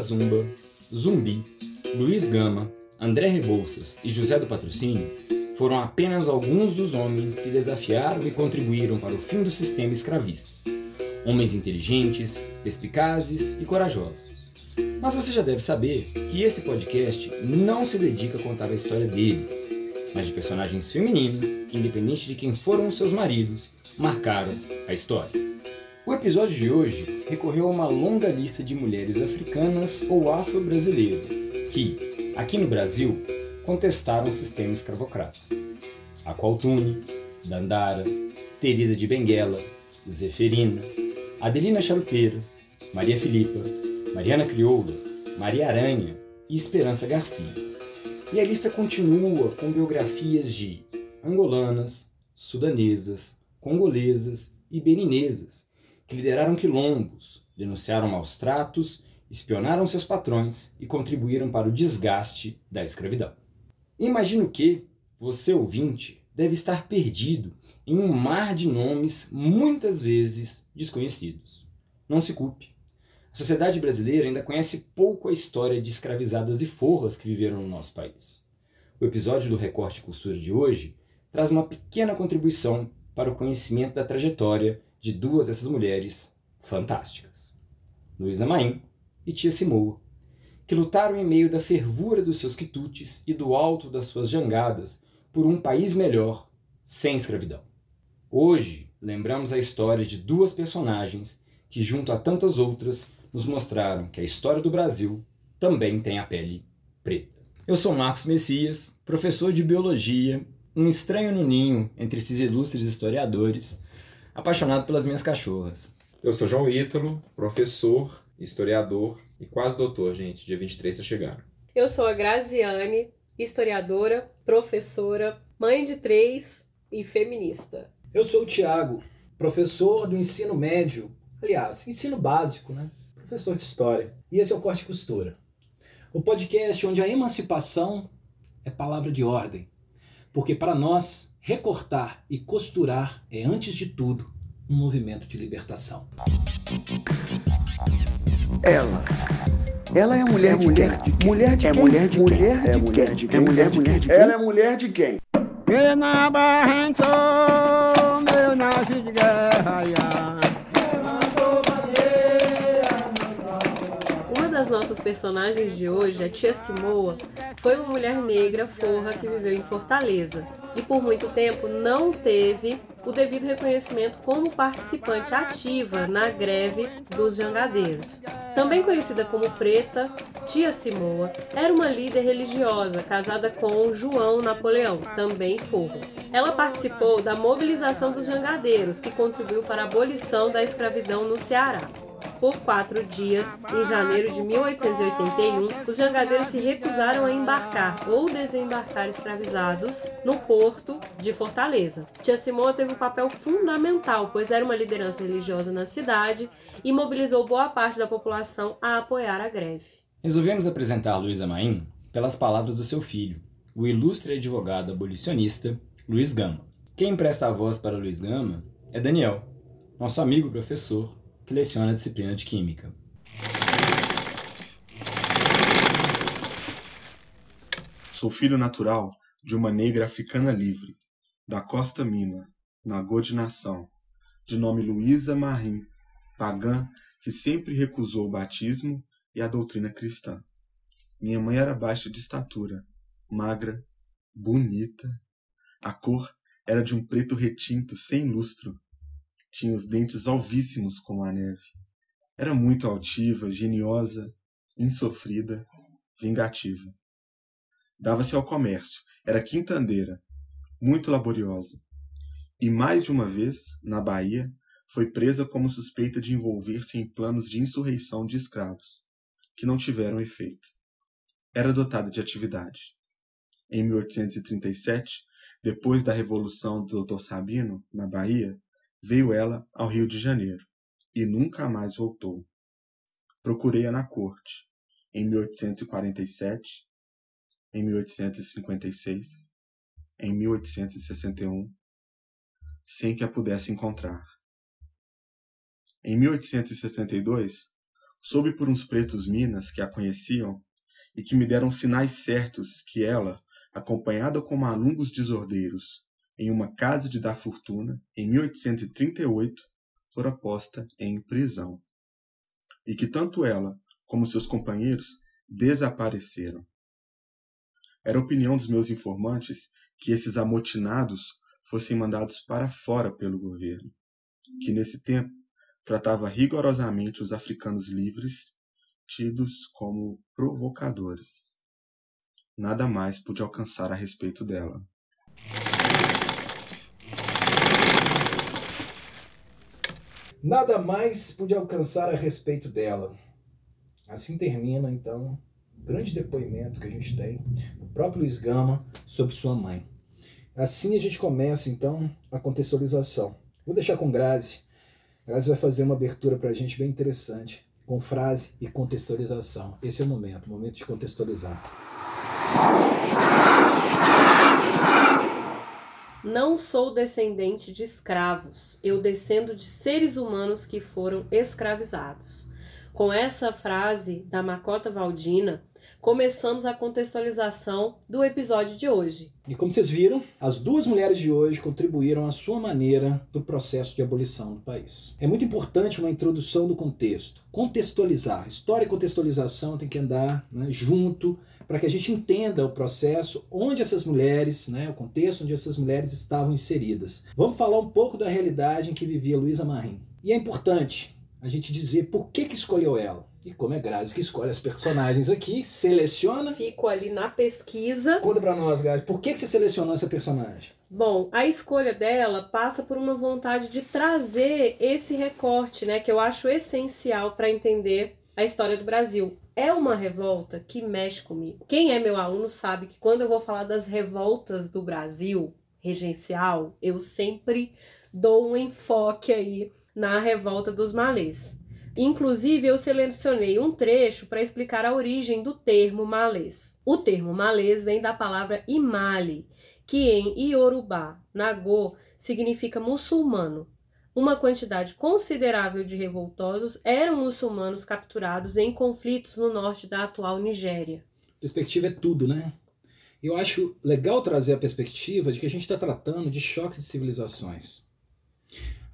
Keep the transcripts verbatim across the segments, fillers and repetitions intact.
Zumba, Zumbi, Luís Gama, André Rebouças e José do Patrocínio foram apenas alguns dos homens que desafiaram e contribuíram para o fim do sistema escravista. Homens inteligentes, perspicazes e corajosos. Mas você já deve saber que esse podcast não se dedica a contar a história deles, mas de personagens femininas, independente de quem foram os seus maridos, marcaram a história. O episódio de hoje recorreu a uma longa lista de mulheres africanas ou afro-brasileiras que, aqui no Brasil, contestaram o sistema escravocrata. Aqualtune, Dandara, Teresa de Benguela, Zeferina, Adelina Charuteira, Maria Filipa, Mariana Crioula, Maria Aranha e Esperança Garcia. E a lista continua com biografias de angolanas, sudanesas, congolesas e beninesas, que lideraram quilombos, denunciaram maus tratos, espionaram seus patrões e contribuíram para o desgaste da escravidão. Imagino que você, ouvinte, deve estar perdido em um mar de nomes muitas vezes desconhecidos. Não se culpe. A sociedade brasileira ainda conhece pouco a história de escravizadas e forras que viveram no nosso país. O episódio do Recorte e Costura de hoje traz uma pequena contribuição para o conhecimento da trajetória de duas dessas mulheres fantásticas, Luísa Mahin e Tia Simoa, que lutaram em meio da fervura dos seus quitutes e do alto das suas jangadas por um país melhor, sem escravidão. Hoje, lembramos a história de duas personagens que, junto a tantas outras, nos mostraram que a história do Brasil também tem a pele preta. Eu sou Marcos Messias, professor de Biologia, um estranho no ninho entre esses ilustres historiadores, apaixonado pelas minhas cachorras. Eu sou João Ítalo, professor, historiador e quase doutor, gente. Dia vinte e três vocês chegaram. Eu sou a Graziane, historiadora, professora, mãe de três e feminista. Eu sou o Thiago, professor do ensino médio, aliás, ensino básico, né? Professor de história. E esse é o Corte e Costura, o podcast onde a emancipação é palavra de ordem, porque para nós, recortar e costurar é, antes de tudo, um movimento de libertação. Ela. Ela é a mulher, é mulher de quem? Mulher de quem? É mulher de mulher quem? É mulher de quem? É mulher de quem? Ela é mulher de quem? Uma das nossas personagens de hoje, a Tia Simoa, foi uma mulher negra forra que viveu em Fortaleza e por muito tempo não teve o devido reconhecimento como participante ativa na greve dos jangadeiros. Também conhecida como Preta, Tia Simoa era uma líder religiosa casada com João Napoleão, também forro. Ela participou da mobilização dos jangadeiros, que contribuiu para a abolição da escravidão no Ceará. Por quatro dias, em janeiro de mil oitocentos e oitenta e um, os jangadeiros se recusaram a embarcar ou desembarcar escravizados no porto de Fortaleza. Tia Simoa teve um papel fundamental, pois era uma liderança religiosa na cidade e mobilizou boa parte da população a apoiar a greve. Resolvemos apresentar Luísa Mahin pelas palavras do seu filho, o ilustre advogado abolicionista Luís Gama. Quem empresta a voz para Luís Gama é Daniel, nosso amigo professor, que leciona a disciplina de Química. Sou filho natural de uma negra africana livre, da Costa Mina, na Godinação, de nome Luísa Mahin, pagã que sempre recusou o batismo e a doutrina cristã. Minha mãe era baixa de estatura, magra, bonita. A cor era de um preto retinto sem lustro. Tinha os dentes alvíssimos como a neve. Era muito altiva, geniosa, insofrida, vingativa. Dava-se ao comércio, era quintandeira, muito laboriosa. E mais de uma vez, na Bahia, foi presa como suspeita de envolver-se em planos de insurreição de escravos, que não tiveram efeito. Era dotada de atividade. Em mil oitocentos e trinta e sete, depois da Revolução do doutor Sabino, na Bahia, veio ela ao Rio de Janeiro, e nunca mais voltou. Procurei-a na corte, em mil oitocentos e quarenta e sete, em mil oitocentos e cinquenta e seis, em mil oitocentos e sessenta e um, sem que a pudesse encontrar. Em mil oitocentos e sessenta e dois, soube por uns pretos minas que a conheciam e que me deram sinais certos que ela, acompanhada com malungos desordeiros, em uma casa de dar fortuna, em mil oitocentos e trinta e oito, fora posta em prisão, e que tanto ela como seus companheiros desapareceram. Era opinião dos meus informantes que esses amotinados fossem mandados para fora pelo governo, que nesse tempo tratava rigorosamente os africanos livres, tidos como provocadores. Nada mais pude alcançar a respeito dela. Nada mais pude alcançar a respeito dela. Assim termina, então, o grande depoimento que a gente tem do próprio Luís Gama sobre sua mãe. Assim a gente começa, então, a contextualização. Vou deixar com Grazi. Grazi vai fazer uma abertura para a gente bem interessante, com frase e contextualização. Esse é o momento, o momento de contextualizar. Não sou descendente de escravos, eu descendo de seres humanos que foram escravizados. Com essa frase da Macota Valdina, começamos a contextualização do episódio de hoje. E como vocês viram, as duas mulheres de hoje contribuíram à sua maneira para o processo de abolição do país. É muito importante uma introdução do contexto. Contextualizar. História e contextualização tem que andar, né, junto, para que a gente entenda o processo, onde essas mulheres, né, o contexto onde essas mulheres estavam inseridas. Vamos falar um pouco da realidade em que vivia Luísa Mahin. E é importante a gente dizer por que que escolheu ela. E como é Grazi que escolhe as personagens aqui, seleciona. Fico ali na pesquisa. Conta pra nós, Grazi, por que que você selecionou essa personagem? Bom, a escolha dela passa por uma vontade de trazer esse recorte, né, que eu acho essencial para entender a história do Brasil. É uma revolta que mexe comigo. Quem é meu aluno sabe que quando eu vou falar das revoltas do Brasil regencial, eu sempre dou um enfoque aí na Revolta dos Malês. Inclusive, eu selecionei um trecho para explicar a origem do termo malês. O termo malês vem da palavra imali, que em iorubá, nagô, significa muçulmano. Uma quantidade considerável de revoltosos eram muçulmanos capturados em conflitos no norte da atual Nigéria. Perspectiva é tudo, né? Eu acho legal trazer a perspectiva de que a gente está tratando de choque de civilizações.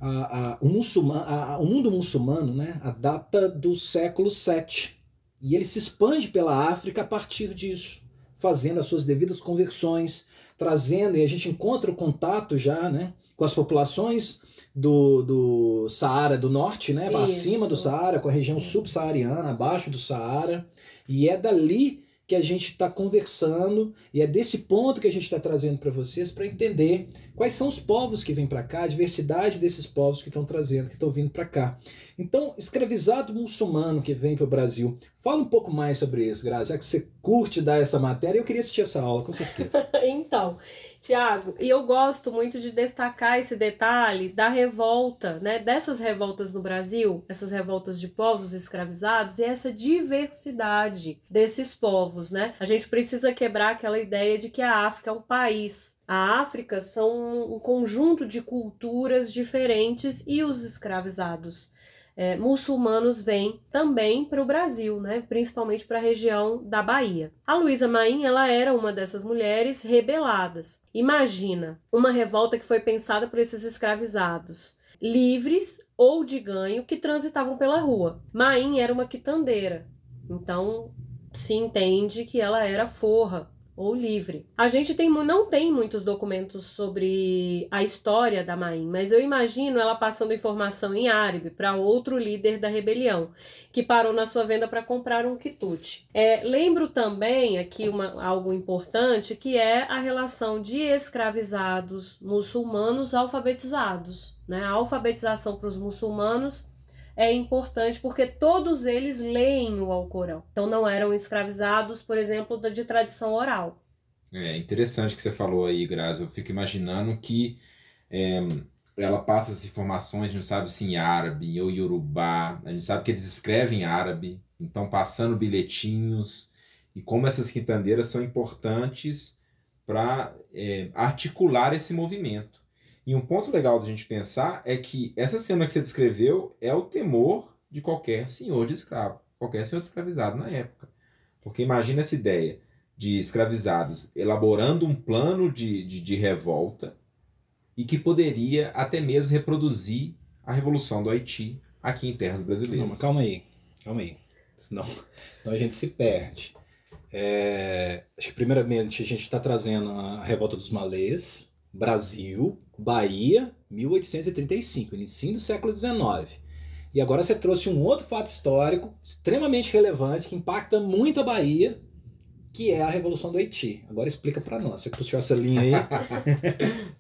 A, a, o, muçulman, a, a, o mundo muçulmano, né, adapta do século sete e ele se expande pela África a partir disso, fazendo as suas devidas conversões, trazendo, e a gente encontra o contato já, né, com as populações do, do Saara do Norte, né, acima do Saara, com a região subsaariana, abaixo do Saara, e é dali que a gente está conversando, e é desse ponto que a gente está trazendo para vocês, para entender quais são os povos que vêm para cá, a diversidade desses povos que estão trazendo, que estão vindo para cá. Então, escravizado muçulmano que vem para o Brasil. Fala um pouco mais sobre isso, Grazi, já que você curte dar essa matéria, eu queria assistir essa aula, com certeza. Então, Thiago, e eu gosto muito de destacar esse detalhe da revolta, né, dessas revoltas no Brasil, essas revoltas de povos escravizados e essa diversidade desses povos, né? A gente precisa quebrar aquela ideia de que a África é um país. A África são um conjunto de culturas diferentes e os escravizados é, muçulmanos vêm também para o Brasil, né? Principalmente para a região da Bahia. A Luísa Mahin, ela era uma dessas mulheres rebeladas. Imagina uma revolta que foi pensada por esses escravizados, livres ou de ganho, que transitavam pela rua. Mahin era uma quitandeira, então se entende que ela era forra. ou livre. A gente tem, não tem muitos documentos sobre a história da Mahin, mas eu imagino ela passando informação em árabe para outro líder da rebelião, que parou na sua venda para comprar um quitute. É, lembro também aqui uma, algo importante, que é a relação de escravizados muçulmanos alfabetizados, né? A alfabetização para os muçulmanos é importante porque todos eles leem o Alcorão. Então não eram escravizados, por exemplo, de tradição oral. É interessante que você falou aí, Grazi. Eu fico imaginando que é, ela passa essas informações, a gente sabe se em árabe ou iorubá, a gente sabe que eles escrevem em árabe, então passando bilhetinhos, e como essas quitandeiras são importantes para é, articular esse movimento. E um ponto legal da gente pensar é que essa cena que você descreveu é o temor de qualquer senhor de escravo, qualquer senhor de escravizado na época. Porque imagina essa ideia de escravizados elaborando um plano de, de, de revolta e que poderia até mesmo reproduzir a Revolução do Haiti aqui em terras brasileiras. Não, calma aí, calma aí, senão, senão a gente se perde. É, acho que primeiramente a gente está trazendo a Revolta dos Malês, Brasil, Bahia, mil oitocentos e trinta e cinco, início do século dezenove. E agora você trouxe um outro fato histórico extremamente relevante que impacta muito a Bahia, que é a Revolução do Haiti. Agora explica para nós. Você puxou essa linha aí?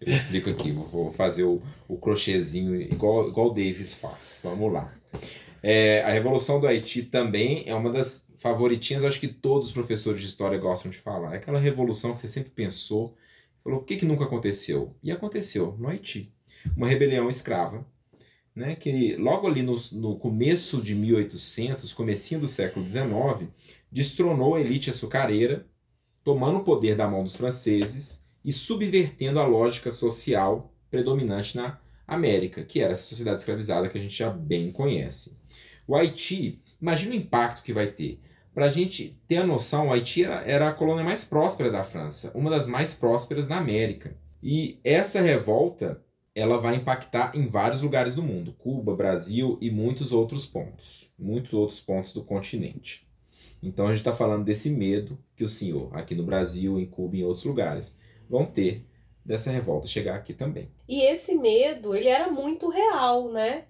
Eu explico aqui. Vou fazer o, o crochêzinho igual, igual o Davis faz. Vamos lá. É, a Revolução do Haiti também é uma das favoritinhas, acho que todos os professores de história gostam de falar. É aquela revolução que você sempre pensou, falou, por que, que nunca aconteceu? E aconteceu no Haiti. Uma rebelião escrava, né, que logo ali no, no começo de mil e oitocentos, comecinho do século dezenove, destronou a elite açucareira, tomando o poder da mão dos franceses e subvertendo a lógica social predominante na América, que era essa sociedade escravizada que a gente já bem conhece. O Haiti, imagina o impacto que vai ter. Para a gente ter a noção, o Haiti era, era a colônia mais próspera da França, uma das mais prósperas na América. E essa revolta ela vai impactar em vários lugares do mundo, Cuba, Brasil e muitos outros pontos, muitos outros pontos do continente. Então a gente está falando desse medo que o senhor, aqui no Brasil, em Cuba e em outros lugares, vão ter dessa revolta chegar aqui também. E esse medo, ele era muito real, né?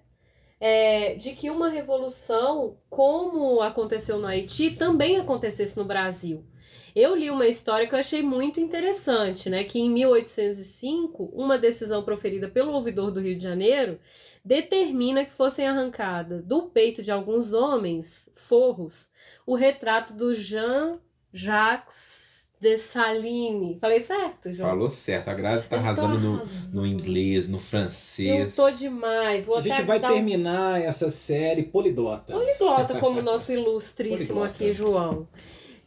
É, de que uma revolução, como aconteceu no Haiti, também acontecesse no Brasil. Eu li uma história que eu achei muito interessante, né? Que em mil oitocentos e cinco, uma decisão proferida pelo ouvidor do Rio de Janeiro determina que fossem arrancadas do peito de alguns homens forros o retrato do Jean-Jacques Dessaline. Falei certo, João? Falou certo. A Grazi tá arrasando no, no inglês, no francês. Eu tô demais. Vou a gente vai terminar um... essa série poliglota. Poliglota, como o nosso ilustríssimo poliglota. Aqui, João.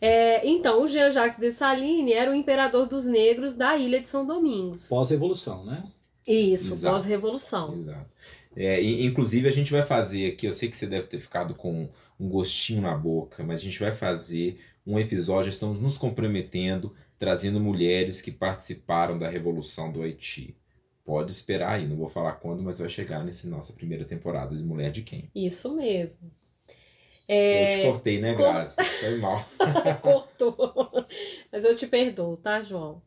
É, então, o Jean-Jacques Dessaline era o imperador dos negros da ilha de São Domingos. Pós-revolução, né? Isso, exato. Pós-revolução. Exato. É, e, inclusive, a gente vai fazer aqui, eu sei que você deve ter ficado com um gostinho na boca, mas a gente vai fazer um episódio, estamos nos comprometendo, trazendo mulheres que participaram da Revolução do Haiti. Pode esperar aí, não vou falar quando, mas vai chegar nessa nossa primeira temporada de Mulher de Quem. Isso mesmo. É... Eu te cortei, né, Grazi? Cort... Foi mal. Cortou. Mas eu te perdoo, tá, João?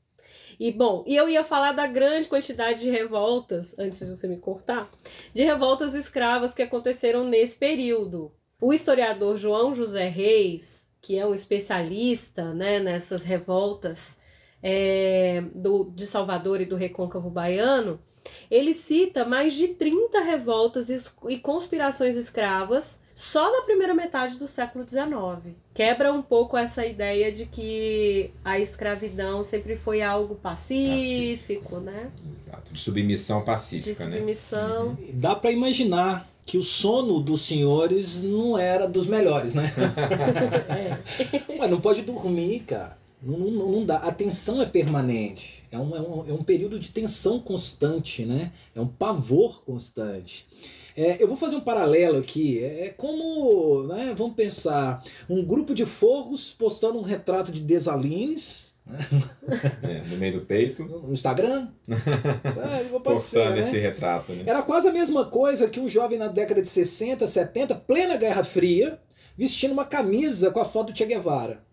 E, bom, e eu ia falar da grande quantidade de revoltas, antes de você me cortar, de revoltas escravas que aconteceram nesse período. O historiador João José Reis, que é um especialista, né, nessas revoltas é, do, de Salvador e do Recôncavo Baiano, ele cita mais de trinta revoltas e conspirações escravas só na primeira metade do século dezenove. Quebra um pouco essa ideia de que a escravidão sempre foi algo pacífico, pacífico, né? Exato, de submissão pacífica, de submissão. Né? Uhum. Dá para imaginar que o sono dos senhores não era dos melhores, né? É. Ué, não pode dormir, cara. Não, não, não dá. A tensão é permanente. É um, é, um, é um período de tensão constante, né? É um pavor constante. É, eu vou fazer um paralelo aqui. É como, né, vamos pensar, um grupo de forros postando um retrato de Dessalines... É, no meio do peito, no Instagram, é, postando, né, esse retrato, né? Era quase a mesma coisa que um jovem na década de sessenta, setenta, plena Guerra Fria, vestindo uma camisa com a foto do Che Guevara.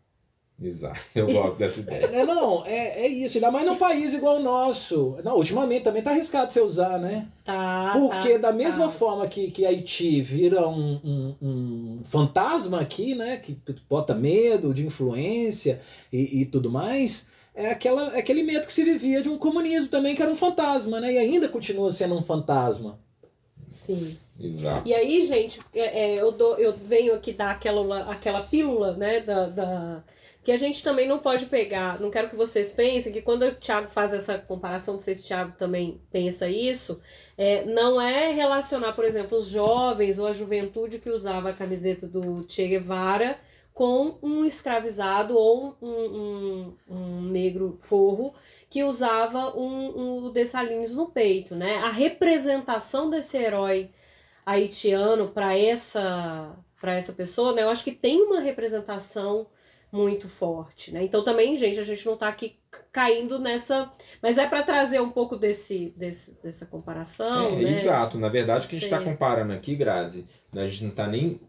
Exato, eu gosto dessa ideia. É, não, é, é isso, ainda mais num país igual o nosso. Não, ultimamente também tá arriscado você usar, né? Tá. Porque tá, da mesma tá. forma que, que Haiti vira um, um, um fantasma aqui, né? Que bota medo de influência e, e tudo mais, é aquela, é aquele medo que se vivia de um comunismo também, que era um fantasma, né? E ainda continua sendo um fantasma. Sim. Exato. E aí, gente, é, eu, dou, eu venho aqui dar aquela, aquela pílula, né? Da, da... Que a gente também não pode pegar, não quero que vocês pensem que quando o Thiago faz essa comparação, não sei se o Thiago também pensa isso, é, não é relacionar, por exemplo, os jovens ou a juventude que usava a camiseta do Che Guevara com um escravizado ou um, um, um negro forro que usava um, um Dessalines no peito, né? A representação desse herói haitiano para essa, para essa pessoa, né? Eu acho que tem uma representação muito forte, né? Então também, gente, a gente não tá aqui caindo nessa... Mas é para trazer um pouco desse, desse, dessa comparação, é, né? Exato. Na verdade, o que a gente tá comparando aqui, Grazi, a gente não tá nem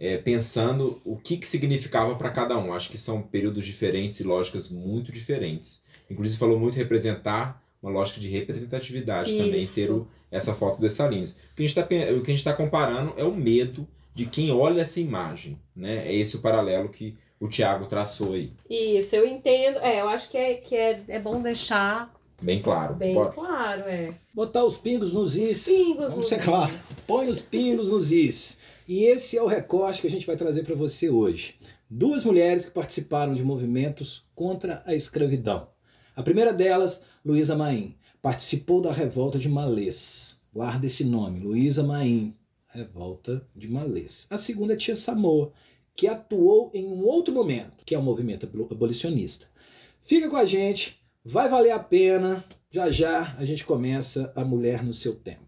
é, pensando o que que significava para cada um. Acho que são períodos diferentes e lógicas muito diferentes. Inclusive, falou muito representar, uma lógica de representatividade. Isso. Também, ter o, essa foto dessa linha. O que a gente tá, o que a gente tá comparando é o medo de quem olha essa imagem, né? É esse o paralelo que o Thiago traçou aí. Isso, eu entendo. É, eu acho que é, que é, é bom deixar... Bem claro. Bem bora. Claro, é. Botar os pingos nos is. Pingos Vamos nos ser claro. Is. Põe os pingos nos is. E esse é o recorte que a gente vai trazer para você hoje. Duas mulheres que participaram de movimentos contra a escravidão. A primeira delas, Luísa Mahin, participou da Revolta de Malês. Guarda esse nome, Luísa Mahin, Revolta de Malês. A segunda é Tia Simoa, que atuou em um outro momento, que é o movimento abolicionista. Fica com a gente, vai valer a pena. Já já a gente começa A Mulher no Seu Tempo.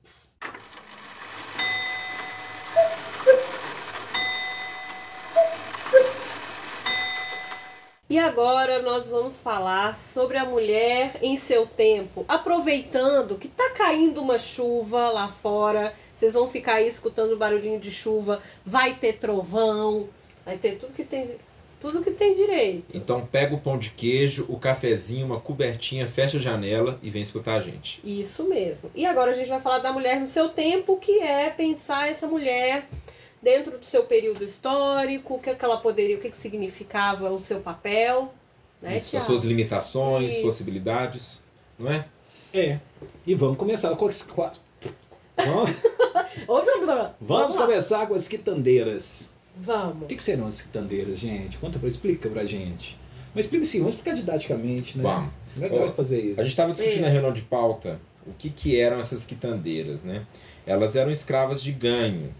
E agora nós vamos falar sobre a mulher em seu tempo. Aproveitando que tá caindo uma chuva lá fora, vocês vão ficar aí escutando o barulhinho de chuva, vai ter trovão, vai ter tudo que tem, tudo que tem direito. Então pega o pão de queijo, o cafezinho, uma cobertinha, fecha a janela e vem escutar a gente. Isso mesmo. E agora a gente vai falar da mulher no seu tempo, que é pensar essa mulher dentro do seu período histórico, o que, é que ela poderia, o que, é que significava o seu papel. Né, isso, as suas limitações, isso, possibilidades, não é? É. E vamos começar com esse quadro. Vamos, vamos, vamos começar com as quitandeiras. Vamos. O que, que serão as quitandeiras, gente? Conta pra, explica pra gente. Mas explica sim, vamos explicar didaticamente, né? Vamos. Como é que vai fazer isso? A gente estava discutindo na reunião de pauta o que, que eram essas quitandeiras, né? Elas eram escravas de ganho.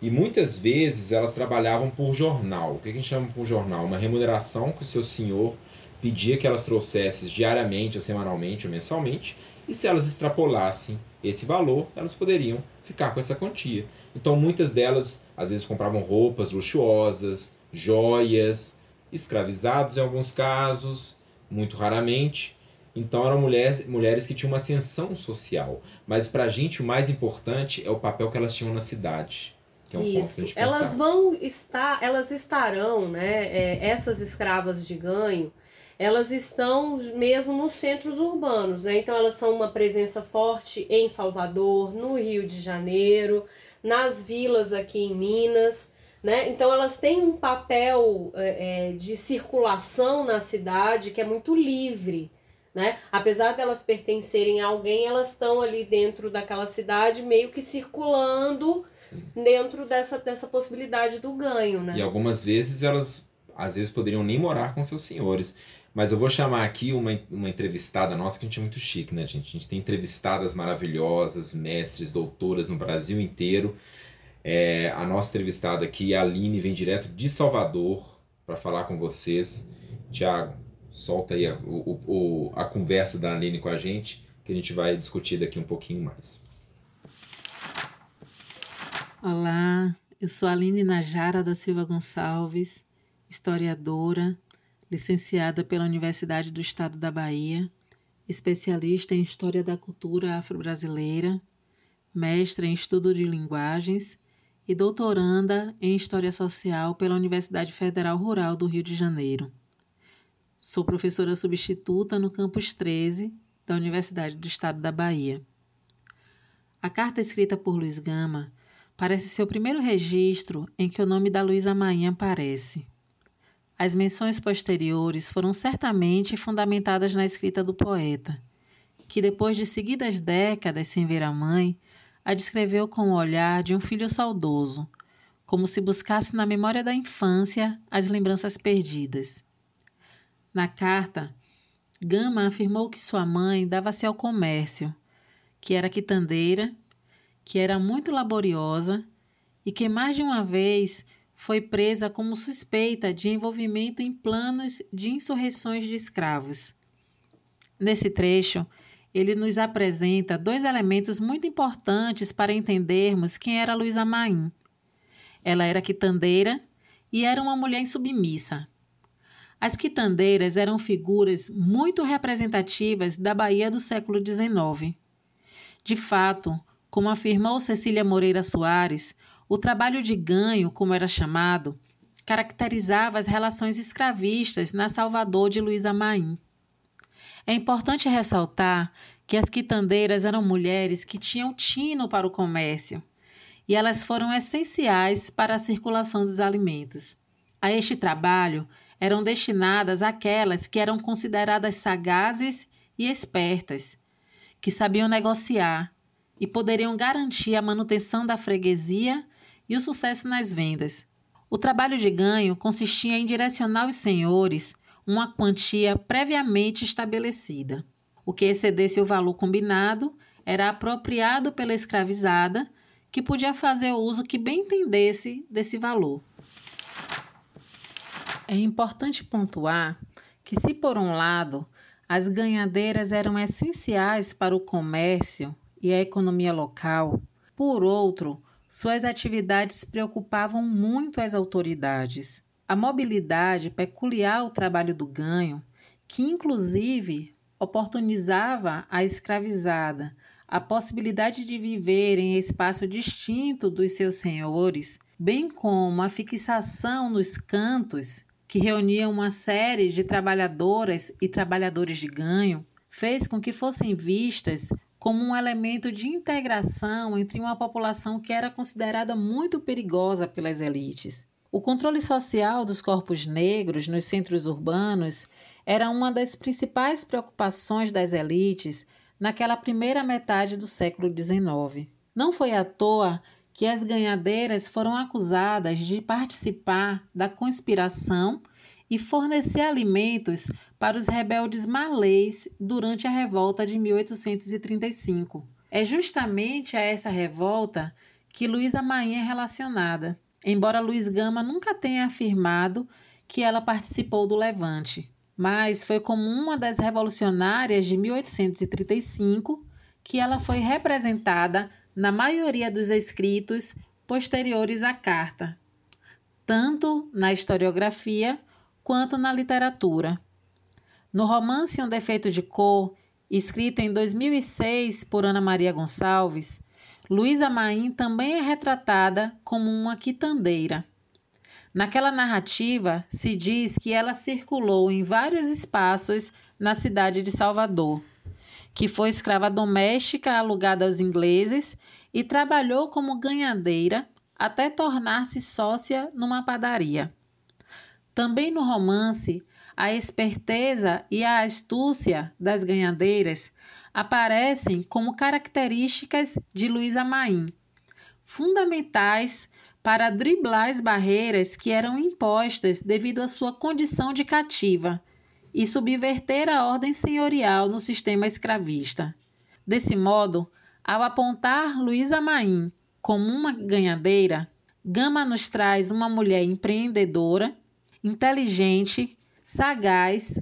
E muitas vezes elas trabalhavam por jornal. O que, que a gente chama por jornal? Uma remuneração que o seu senhor pedia que elas trouxessem diariamente, ou semanalmente, ou mensalmente. E se elas extrapolassem esse valor, elas poderiam ficar com essa quantia. Então muitas delas, às vezes, compravam roupas luxuosas, joias, escravizados em alguns casos, muito raramente. Então eram mulher, mulheres que tinham uma ascensão social. Mas pra gente o mais importante é o papel que elas tinham na cidade. Que é um ponto pra gente pensar. Elas vão estar, elas estarão, né, é, essas escravas de ganho, elas estão mesmo nos centros urbanos, né? Então elas são uma presença forte em Salvador, no Rio de Janeiro, nas vilas aqui em Minas, né? Então elas têm um papel é, de circulação na cidade que é muito livre, né? Apesar delas pertencerem a alguém, elas estão ali dentro daquela cidade meio que circulando. Sim. Dentro dessa, dessa possibilidade do ganho, né? E algumas vezes elas, às vezes, poderiam nem morar com seus senhores. Mas eu vou chamar aqui uma, uma entrevistada nossa, que a gente é muito chique, né, gente? A gente tem entrevistadas maravilhosas, mestres, doutoras no Brasil inteiro. É, a nossa entrevistada aqui, a Aline, vem direto de Salvador para falar com vocês. Tiago, solta aí a, o, o, a conversa da Aline com a gente, que a gente vai discutir daqui um pouquinho mais. Olá, eu sou a Aline Najara da Silva Gonçalves, historiadora, licenciada pela Universidade do Estado da Bahia, especialista em História da Cultura Afro-Brasileira, mestra em Estudo de Linguagens e doutoranda em História Social pela Universidade Federal Rural do Rio de Janeiro. Sou professora substituta no Campus treze da Universidade do Estado da Bahia. A carta escrita por Luís Gama parece ser o primeiro registro em que o nome da Luísa Mahin aparece. As menções posteriores foram certamente fundamentadas na escrita do poeta, que depois de seguidas décadas sem ver a mãe, a descreveu com o olhar de um filho saudoso, como se buscasse na memória da infância as lembranças perdidas. Na carta, Gama afirmou que sua mãe dava-se ao comércio, que era quitandeira, que era muito laboriosa e que mais de uma vez foi presa como suspeita de envolvimento em planos de insurreições de escravos. Nesse trecho, ele nos apresenta dois elementos muito importantes para entendermos quem era Luísa Mahin. Ela era quitandeira e era uma mulher insubmissa. As quitandeiras eram figuras muito representativas da Bahia do século dezenove. De fato, como afirmou Cecília Moreira Soares, o trabalho de ganho, como era chamado, caracterizava as relações escravistas na Salvador de Luísa Mahin. É importante ressaltar que as quitandeiras eram mulheres que tinham tino para o comércio e elas foram essenciais para a circulação dos alimentos. A este trabalho eram destinadas aquelas que eram consideradas sagazes e espertas, que sabiam negociar e poderiam garantir a manutenção da freguesia e o sucesso nas vendas. O trabalho de ganho consistia em direcionar os senhores uma quantia previamente estabelecida. O que excedesse o valor combinado era apropriado pela escravizada, que podia fazer o uso que bem entendesse desse valor. É importante pontuar que, se por um lado, as ganhadeiras eram essenciais para o comércio e a economia local, por outro, suas atividades preocupavam muito as autoridades. A mobilidade peculiar ao trabalho do ganho, que inclusive oportunizava à escravizada a possibilidade de viver em espaço distinto dos seus senhores, bem como a fixação nos cantos, que reuniam uma série de trabalhadoras e trabalhadores de ganho, fez com que fossem vistas como um elemento de integração entre uma população que era considerada muito perigosa pelas elites. O controle social dos corpos negros nos centros urbanos era uma das principais preocupações das elites naquela primeira metade do século dezenove. Não foi à toa que as ganhadeiras foram acusadas de participar da conspiração e fornecer alimentos para os rebeldes malês durante a Revolta de mil oitocentos e trinta e cinco. É justamente a essa revolta que Luísa Mahin é relacionada, embora Luís Gama nunca tenha afirmado que ela participou do levante, mas foi como uma das revolucionárias de mil oitocentos e trinta e cinco que ela foi representada na maioria dos escritos posteriores à carta, tanto na historiografia quanto na literatura. No romance Um Defeito de Cor, escrito em dois mil e seis por Ana Maria Gonçalves, Luísa Mahin também é retratada como uma quitandeira. Naquela narrativa, se diz que ela circulou em vários espaços na cidade de Salvador, que foi escrava doméstica alugada aos ingleses e trabalhou como ganhadeira até tornar-se sócia numa padaria. Também no romance, a esperteza e a astúcia das ganhadeiras aparecem como características de Luísa Mahin, fundamentais para driblar as barreiras que eram impostas devido à sua condição de cativa e subverter a ordem senhorial no sistema escravista. Desse modo, ao apontar Luísa Mahin como uma ganhadeira, Gama nos traz uma mulher empreendedora, inteligente, sagaz,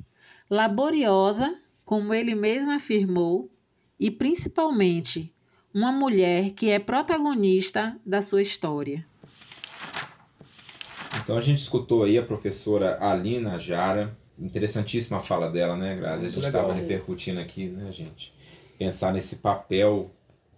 laboriosa, como ele mesmo afirmou, e principalmente uma mulher que é protagonista da sua história. Então a gente escutou aí a professora Aline Najara, interessantíssima a fala dela, né, Grazi? A gente estava repercutindo aqui, né, gente? Pensar nesse papel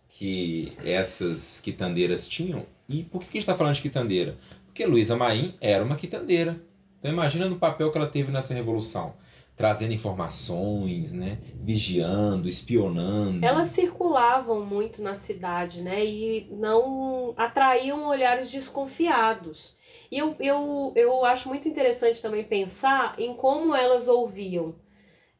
que essas quitandeiras tinham. E por que a gente está falando de quitandeira? Porque Luísa Mahin era uma quitandeira. Então imagina no papel que ela teve nessa revolução. trazendo informações, né? Vigiando, espionando. Elas circulavam muito na cidade, né? E não atraíam olhares desconfiados. E eu, eu, eu acho muito interessante também pensar em como elas ouviam.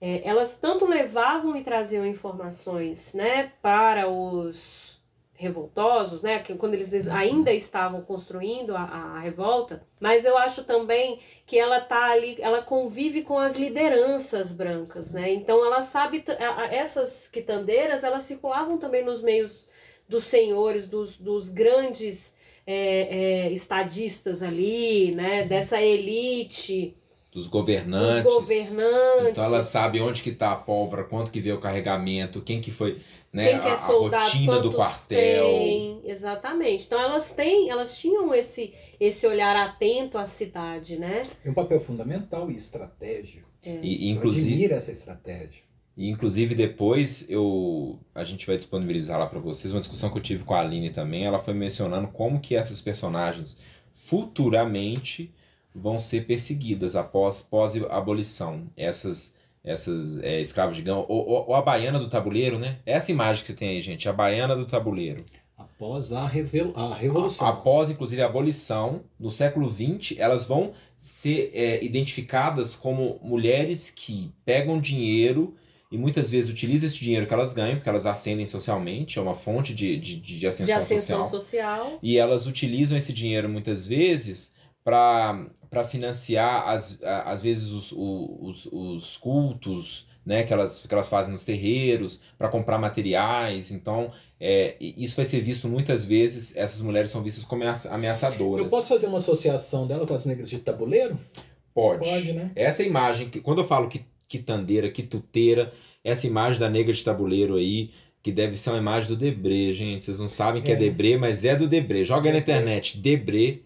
É, elas tanto levavam e traziam informações, né, para os revoltosos, né, que quando eles ainda estavam construindo a, a revolta, mas eu acho também que ela tá ali, ela convive com as lideranças brancas, né, então ela sabe, essas quitandeiras, elas circulavam também nos meios dos senhores, dos, dos grandes é, é, estadistas ali, né, Sim. dessa elite... Dos governantes. Dos governantes. Então ela sabe onde que está a pólvora, quanto que veio o carregamento, quem que foi, né, quem que é soldado, a rotina do quartel. Tem. Exatamente. Então elas têm, elas tinham esse, esse olhar atento à cidade, né? É um papel fundamental e estratégico. É. E inclusive admira essa estratégia. E inclusive depois eu a gente vai disponibilizar lá para vocês uma discussão que eu tive com a Aline também, ela foi mencionando como que essas personagens futuramente vão ser perseguidas após pós-abolição. Essas, essas é, escravos de gama. Ou, ou, ou a baiana do tabuleiro, né? Essa imagem que você tem aí, gente. A baiana do tabuleiro. Após a, revel- a revolução. A, após, inclusive, a abolição, no século vinte, elas vão ser é, identificadas como mulheres que pegam dinheiro e muitas vezes utilizam esse dinheiro que elas ganham, porque elas ascendem socialmente, é uma fonte de, de, de ascensão, de ascensão social. social. E elas utilizam esse dinheiro, muitas vezes, para... para financiar, as, às vezes, os, os, os cultos, né, que, elas, que elas fazem nos terreiros, para comprar materiais. Então, é, isso vai ser visto muitas vezes, essas mulheres são vistas como ameaçadoras. Eu posso fazer uma associação dela com as negras de tabuleiro? Pode. Pode, né? Essa imagem, que, quando eu falo quitandeira, quituteira, essa imagem da negra de tabuleiro aí, que deve ser uma imagem do Debré, gente. Vocês não sabem é. que é Debré, mas é do Debré. Joga aí na internet, Debré.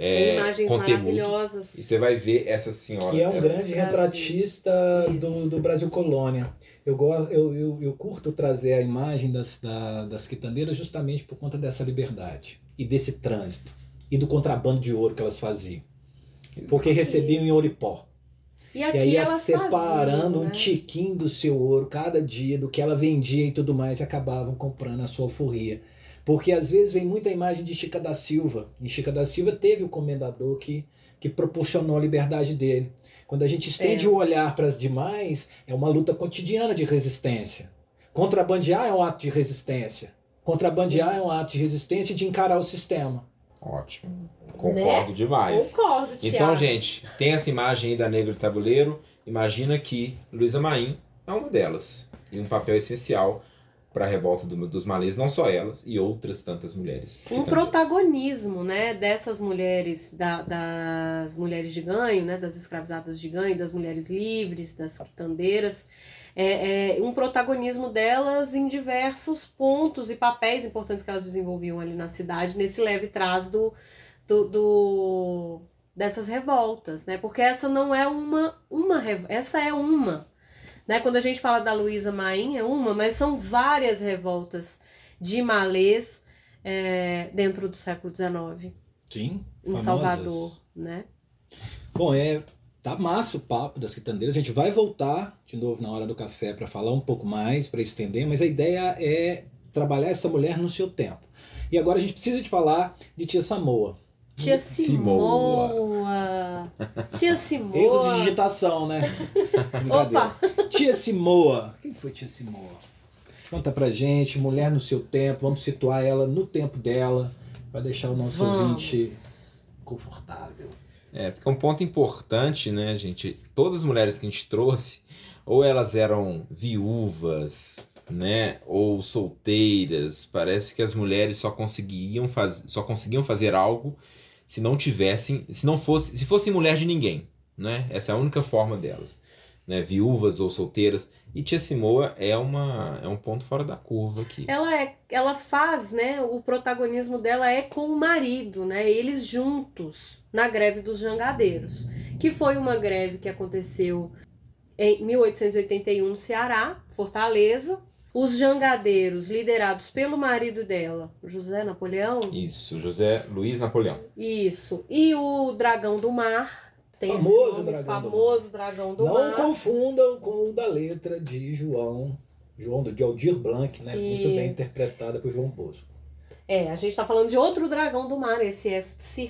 É, imagens conteúdo. Maravilhosas. E você vai ver essa senhora. Que é um essa... grande retratista do, do Brasil Colônia. Eu, eu, eu, eu curto trazer a imagem das, da, das quitandeiras justamente por conta dessa liberdade. E desse trânsito. E do contrabando de ouro que elas faziam. Exatamente. Porque recebiam em Ouripó. E, aqui e aí elas separando faziam, né? um tiquinho do seu ouro cada dia, do que ela vendia e tudo mais, e acabavam comprando a sua alforria. Porque às vezes vem muita imagem de Chica da Silva. E Chica da Silva teve o comendador que, que proporcionou a liberdade dele. Quando a gente estende é. o olhar para as demais, é uma luta cotidiana de resistência. Contrabandear é um ato de resistência. Contrabandear Sim. é um ato de resistência e de encarar o sistema. Ótimo. Concordo né? demais. Concordo, Thiago. Então, gente, tem essa imagem aí da negra do tabuleiro. Imagina que Luísa Mahin é uma delas. E um papel essencial para a revolta do, dos malês, não só elas, e outras tantas mulheres. Um protagonismo, né, dessas mulheres, da, das mulheres de ganho, né, das escravizadas de ganho, das mulheres livres, das quitandeiras, é, é, um protagonismo delas em diversos pontos e papéis importantes que elas desenvolviam ali na cidade, nesse leve trás do, do, do, dessas revoltas, né, porque essa não é uma, uma revolta, essa é uma. Né? Quando a gente fala da Luísa Mahin, é uma, mas são várias revoltas de malês é, dentro do século dezenove. Sim, Em famosas. Salvador, né? Bom, é, tá massa o papo das quitandeiras. A gente vai voltar de novo na hora do café para falar um pouco mais, para estender, mas a ideia é trabalhar essa mulher no seu tempo. E agora a gente precisa de falar de Tia Samoa. Tia Simoa. Tia Simoa. Erros de digitação, né? Opa. Tia Simoa. Quem foi Tia Simoa? Conta pra gente, mulher no seu tempo. Vamos situar ela no tempo dela. Vai deixar o nosso Vamos. ouvinte confortável. É, porque é um ponto importante, né, gente? Todas as mulheres que a gente trouxe, ou elas eram viúvas, né, ou solteiras. Parece que as mulheres só conseguiam, faz... só conseguiam fazer algo se não tivessem, se não fosse, se fosse mulher de ninguém, né? Essa é a única forma delas, né? Viúvas ou solteiras. E Tia Simoa é uma, é um ponto fora da curva aqui. Ela é, ela faz, né? O protagonismo dela é com o marido, né? Eles juntos na greve dos jangadeiros, que foi uma greve que aconteceu em mil oitocentos e oitenta e um no Ceará, Fortaleza. Os jangadeiros, liderados pelo marido dela, José Napoleão? Isso, José Luiz Napoleão. Isso. E o Dragão do Mar, Tem famoso nome, dragão famoso do mar. Dragão do Não mar. Confundam com o da letra de João, João de Aldir Blanc, né? E... muito bem interpretada por João Bosco. É, a gente está falando de outro dragão do mar, esse é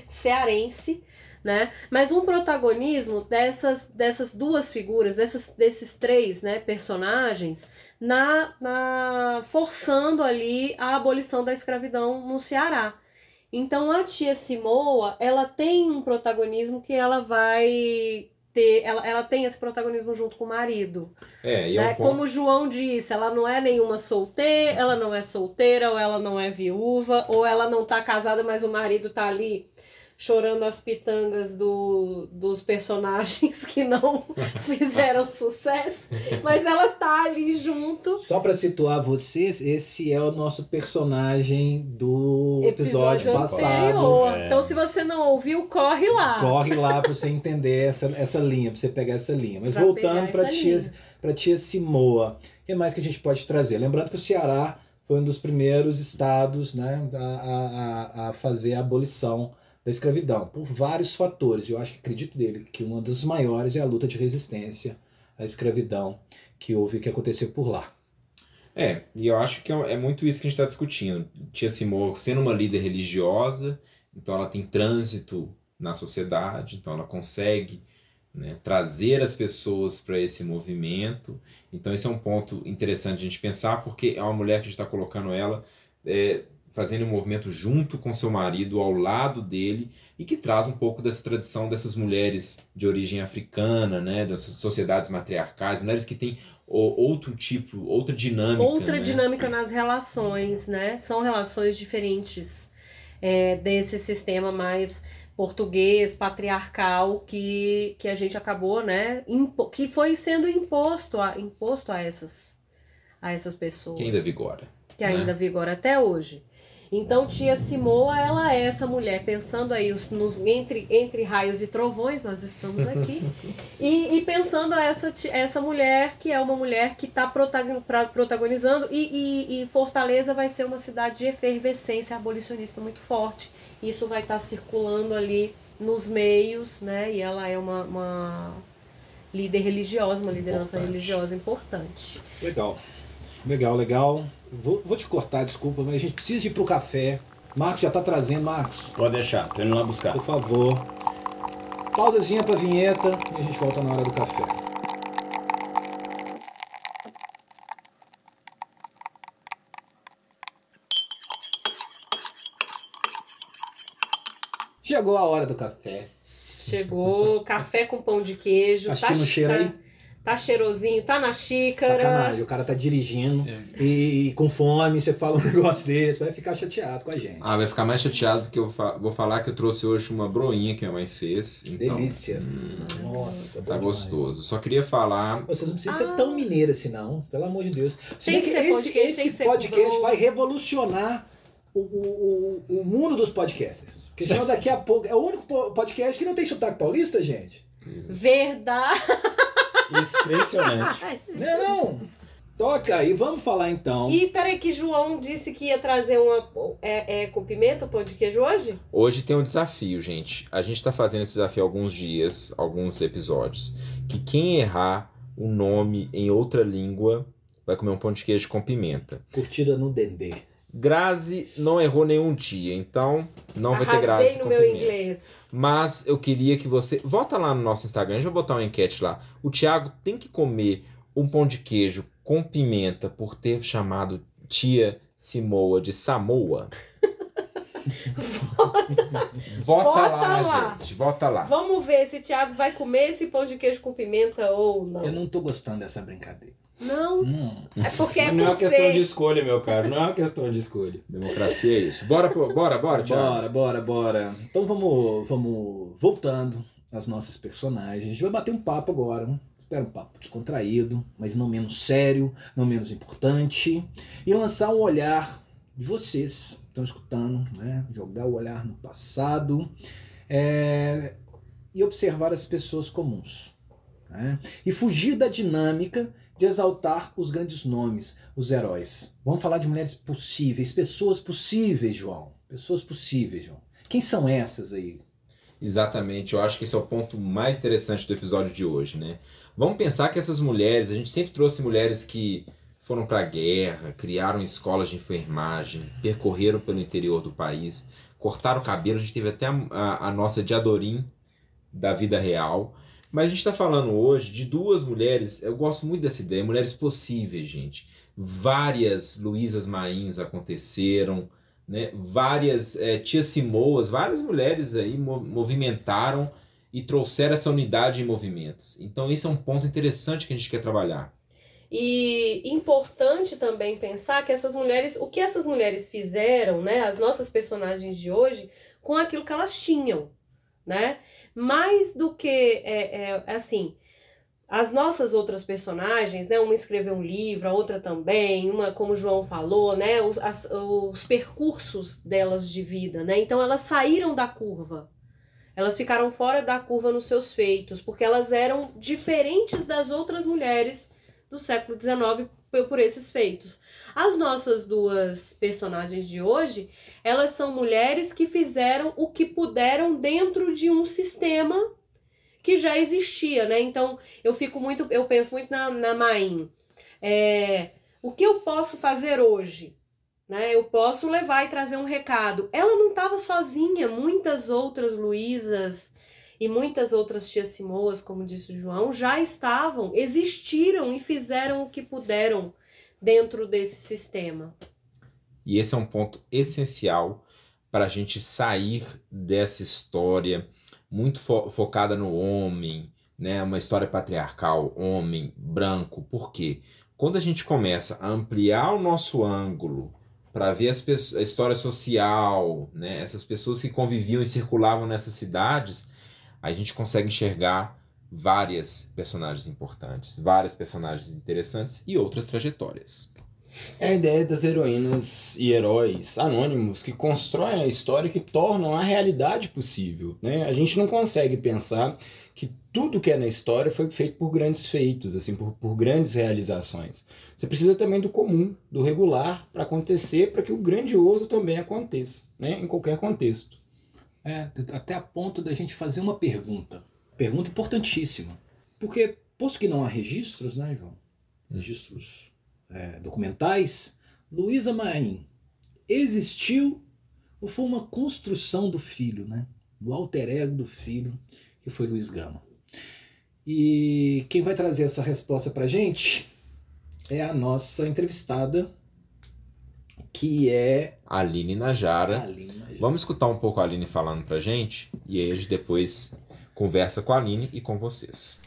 cearense, né? Mas um protagonismo dessas, dessas duas figuras, dessas, desses três, né, personagens, na, na, forçando ali a abolição da escravidão no Ceará. Então, a tia Simoa, ela tem um protagonismo que ela vai ter... Ela, ela tem esse protagonismo junto com o marido. É, e né? Como ponto... o João disse, ela não é nenhuma solteira, ela não é solteira, ou ela não é viúva, ou ela não tá casada, mas o marido tá ali chorando as pitangas do, dos personagens que não fizeram sucesso, mas ela tá ali junto. Só para situar vocês, esse é o nosso personagem do episódio, episódio passado. É. Então, se você não ouviu, corre lá. Corre lá para você entender essa, essa linha, para você pegar essa linha. Mas pra voltando para tia, para tia Simoa, o que mais que a gente pode trazer? Lembrando que o Ceará foi um dos primeiros estados, né, a, a, a fazer a abolição da escravidão, por vários fatores. Eu acho que acredito dele que uma das maiores é a luta de resistência à escravidão que houve, que aconteceu por lá. É, e eu acho que é muito isso que a gente está discutindo. Tia Simoa sendo uma líder religiosa, então ela tem trânsito na sociedade, então ela consegue, né, trazer as pessoas para esse movimento. Então esse é um ponto interessante a gente pensar, porque é uma mulher que a gente está colocando ela... É, fazendo um movimento junto com seu marido, ao lado dele, e que traz um pouco dessa tradição dessas mulheres de origem africana, né, dessas sociedades matriarcais, mulheres que têm outro tipo, outra dinâmica. Outra né? dinâmica nas relações, né? São relações diferentes é, desse sistema mais português, patriarcal, que, que a gente acabou, né, impo- que foi sendo imposto a, imposto a, essas, a essas pessoas. Que ainda vigora. Que né? ainda vigora até hoje. Então, tia Simoa, ela é essa mulher, pensando aí os, nos, entre, entre raios e trovões, nós estamos aqui, e, e pensando essa, essa mulher, que é uma mulher que está protagonizando, e, e, e Fortaleza vai ser uma cidade de efervescência abolicionista muito forte, isso vai estar tá circulando ali nos meios, né? E ela é uma, uma líder religiosa, uma liderança importante. religiosa importante. Legal. Legal, legal. Vou, vou te cortar, desculpa, mas a gente precisa ir pro café. Marcos já tá trazendo, Marcos. Pode deixar, tô indo lá buscar. Por favor. Pausazinha pra vinheta e a gente volta na hora do café. Chegou a hora do café. Chegou, café com pão de queijo. Achando o cheiro aí? Tá cheirosinho, tá na xícara. Sacanagem, o cara tá dirigindo é. e, e com fome, você fala um negócio desse, vai ficar chateado com a gente. Ah, vai ficar mais chateado porque eu fa- vou falar que eu trouxe hoje uma broinha que minha mãe fez. Então, delícia. Hum, Nossa, tá gostoso. Só queria falar... Vocês não precisam ah. ser tão mineiro assim não, pelo amor de Deus. Você tem que, que ser esse podcast, esse que podcast ser vai revolucionar o, o, o, o mundo dos podcasts. Porque senão daqui a pouco... É o único podcast que não tem sotaque paulista, gente. Verdade. Impressionante. Não, não. Toca aí, vamos falar então. E peraí que João disse que ia trazer uma... É, é com pimenta, pão de queijo hoje? Hoje tem um desafio, gente. A gente tá fazendo esse desafio há alguns dias, alguns episódios. Que quem errar o nome em outra língua vai comer um pão de queijo com pimenta. Curtida no dendê. Grazi não errou nenhum dia, então não Arrasei vai ter Grazi no com meu pimenta. Inglês. Mas eu queria que você... Volta lá no nosso Instagram, a gente vai botar uma enquete lá. O Thiago tem que comer um pão de queijo com pimenta por ter chamado tia Simoa de Samoa? Vota, vota lá, lá, gente. Vota lá. Vamos ver se o Thiago vai comer esse pão de queijo com pimenta ou não. Eu não tô gostando dessa brincadeira. Não. Não. É porque é não é uma questão de escolha, meu caro. Não é uma questão de escolha. Democracia é isso. Bora, bora, bora, Thiago. Bora, bora, bora. Então vamos, vamos voltando às nossas personagens. A gente vai bater um papo agora. Né? Espero um papo descontraído, mas não menos sério, não menos importante. E lançar um olhar de vocês que estão escutando, né? Jogar o olhar no passado é... e observar as pessoas comuns. Né? E fugir da dinâmica de exaltar os grandes nomes, os heróis. Vamos falar de mulheres possíveis, pessoas possíveis, João. Pessoas possíveis, João. Quem são essas aí? exatamente, eu acho que esse é o ponto mais interessante do episódio de hoje, né? Vamos pensar que essas mulheres, a gente sempre trouxe mulheres que foram para a guerra, criaram escolas de enfermagem, percorreram pelo interior do país, cortaram o cabelo, a gente teve até a, a, a nossa Diadorim da vida real. Mas a gente está falando hoje de duas mulheres, eu gosto muito dessa ideia, mulheres possíveis, gente. Várias Luísas Mahins aconteceram, né? Várias é, Tia Simoas, várias mulheres aí mo- movimentaram e trouxeram essa unidade em movimentos. Então esse é um ponto interessante que a gente quer trabalhar. E importante também pensar que essas mulheres, o que essas mulheres fizeram, né, as nossas personagens de hoje, com aquilo que elas tinham, né? Mais do que, é, é, assim, as nossas outras personagens, né? Uma escreveu um livro, a outra também, uma, como o João falou, né? Os, as, os percursos delas de vida, né? Então, elas saíram da curva. Elas ficaram fora da curva nos seus feitos, porque elas eram diferentes das outras mulheres do século dezenove por esses feitos. As nossas duas personagens de hoje, elas são mulheres que fizeram o que puderam dentro de um sistema que já existia, né? Então, eu fico muito, eu penso muito na, na Mahin. É, o que eu posso fazer hoje? Né? Eu posso levar e trazer um recado. Ela não estava sozinha, muitas outras Luísas e muitas outras Tias Simoas, como disse o João, já estavam, existiram e fizeram o que puderam dentro desse sistema. E esse é um ponto essencial para a gente sair dessa história muito fo- focada no homem, né? Uma história patriarcal, homem, branco. Por quê? Quando a gente começa a ampliar o nosso ângulo para ver as pe- a história social, né? Essas pessoas que conviviam e circulavam nessas cidades, a gente consegue enxergar várias personagens importantes, várias personagens interessantes e outras trajetórias. É a ideia das heroínas e heróis anônimos que constroem a história, que tornam a realidade possível, né? A gente não consegue pensar que tudo que é na história foi feito por grandes feitos, assim, por, por grandes realizações. Você precisa também do comum, do regular, para acontecer, para que o grandioso também aconteça, né? Em qualquer contexto. É, até a ponto da gente fazer uma pergunta. Pergunta importantíssima. Porque, posto que não há registros, né, João? Registros é, documentais. Luísa Mahin existiu ou foi uma construção do filho, né? Do alter ego do filho, que foi Luís Gama. E quem vai trazer essa resposta pra gente é a nossa entrevistada, que é Aline Najara. Aline Najara. Vamos escutar um pouco a Aline falando pra gente e aí a gente depois conversa com a Aline e com vocês.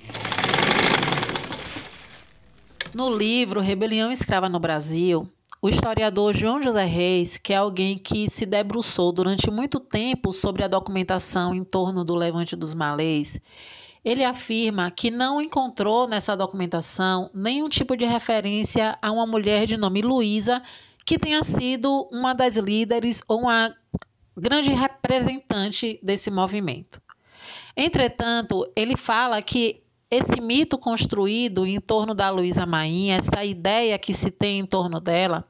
No livro Rebelião Escrava no Brasil, o historiador João José Reis, que é alguém que se debruçou durante muito tempo sobre a documentação em torno do Levante dos Malês, ele afirma que não encontrou nessa documentação nenhum tipo de referência a uma mulher de nome Luísa que tenha sido uma das líderes ou uma grande representante desse movimento. Entretanto, ele fala que esse mito construído em torno da Luísa Mahin, essa ideia que se tem em torno dela,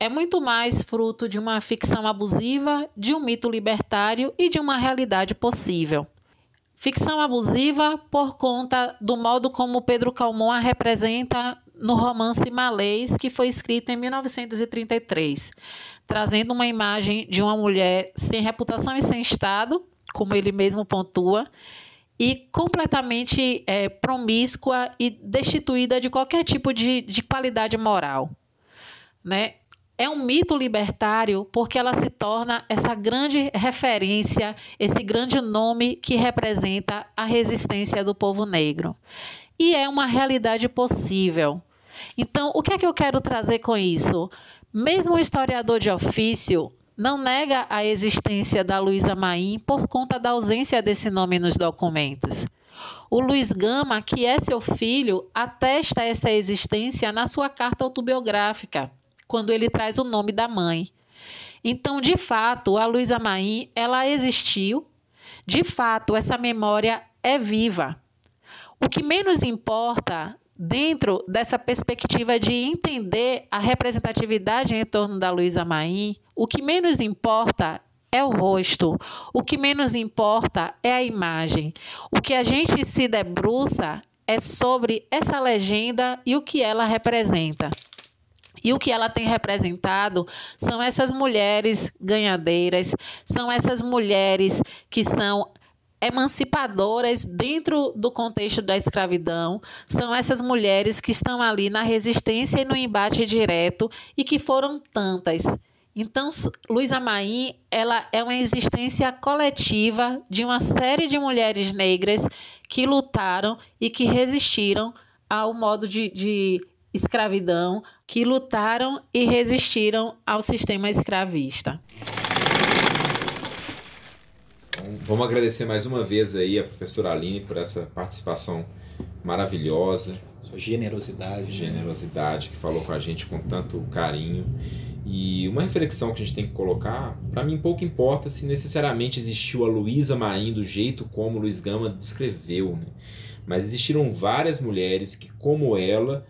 é muito mais fruto de uma ficção abusiva, de um mito libertário e de uma realidade possível. Ficção abusiva por conta do modo como Pedro Calmon a representa no romance Malês, que foi escrito em mil novecentos e trinta e três, trazendo uma imagem de uma mulher sem reputação e sem estado, como ele mesmo pontua, e completamente é, promíscua e destituída de qualquer tipo de, de qualidade moral, né? É um mito libertário porque ela se torna essa grande referência, esse grande nome que representa a resistência do povo negro. E é uma realidade possível. Então, o que é que eu quero trazer com isso? Mesmo o historiador de ofício não nega a existência da Luísa Mahin por conta da ausência desse nome nos documentos. O Luís Gama, que é seu filho, atesta essa existência na sua carta autobiográfica, quando ele traz o nome da mãe. Então, de fato, a Luísa Mahin, ela existiu. De fato, essa memória é viva. O que menos importa dentro dessa perspectiva de entender a representatividade em torno da Luísa Mahin, o que menos importa é o rosto. O que menos importa é a imagem. O que a gente se debruça é sobre essa legenda e o que ela representa. E o que ela tem representado são essas mulheres ganhadeiras, são essas mulheres que são emancipadoras dentro do contexto da escravidão, são essas mulheres que estão ali na resistência e no embate direto e que foram tantas. Então, Luísa Mahin, ela é uma existência coletiva de uma série de mulheres negras que lutaram e que resistiram ao modo de... de escravidão, que lutaram e resistiram ao sistema escravista. Vamos agradecer mais uma vez aí a professora Aline por essa participação maravilhosa. Sua generosidade. Generosidade, que falou com a gente com tanto carinho. E uma reflexão que a gente tem que colocar, para mim pouco importa se necessariamente existiu a Luísa Mahin do jeito como o Luís Gama descreveu, né? Mas existiram várias mulheres que, como ela,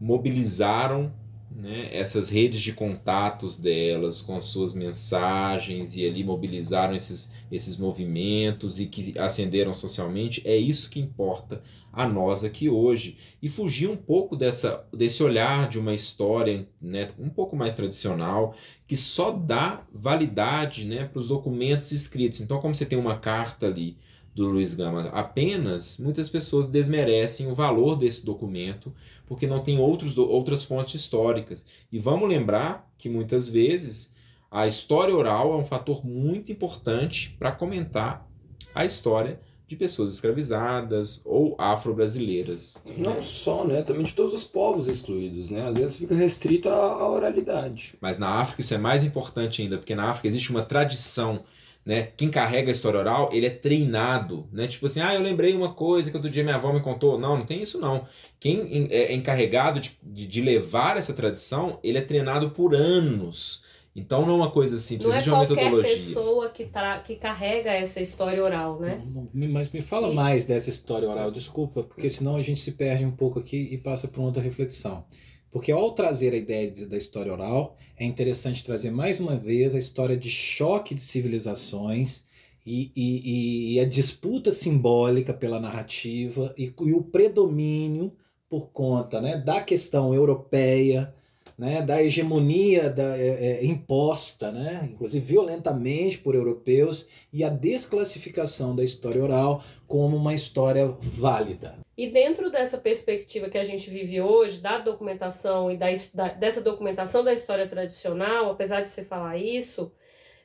mobilizaram, né, essas redes de contatos delas com as suas mensagens e ali mobilizaram esses, esses movimentos e que ascenderam socialmente. É isso que importa a nós aqui hoje. E fugir um pouco dessa, desse olhar de uma história, né, um pouco mais tradicional, que só dá validade, né, para os documentos escritos. Então, como você tem uma carta ali do Luís Gama apenas, muitas pessoas desmerecem o valor desse documento porque não tem outros, outras fontes históricas. E vamos lembrar que muitas vezes a história oral é um fator muito importante para comentar a história de pessoas escravizadas ou afro-brasileiras. Não só, né? Também de todos os povos excluídos, né? Às vezes fica restrita à oralidade. Mas na África isso é mais importante ainda, porque na África existe uma tradição, né? Quem carrega a história oral, ele é treinado, né? Tipo assim, ah, eu lembrei uma coisa que outro dia minha avó me contou. Não, não tem isso não. Quem é encarregado de, de levar essa tradição, ele é treinado por anos. Então não é uma coisa assim, precisa é de uma metodologia. Não é qualquer pessoa que, tra... que carrega essa história oral, né? Mas me fala e... mais dessa história oral, desculpa, porque senão a gente se perde um pouco aqui e passa para outra reflexão. Porque ao trazer a ideia da história oral, é interessante trazer mais uma vez a história de choque de civilizações e, e, e a disputa simbólica pela narrativa e, e o predomínio por conta, né, da questão europeia, né, da hegemonia da, é, é, imposta, né, inclusive violentamente por europeus, e a desclassificação da história oral como uma história válida. E dentro dessa perspectiva que a gente vive hoje, da documentação e da, da, dessa documentação da história tradicional, apesar de você falar isso,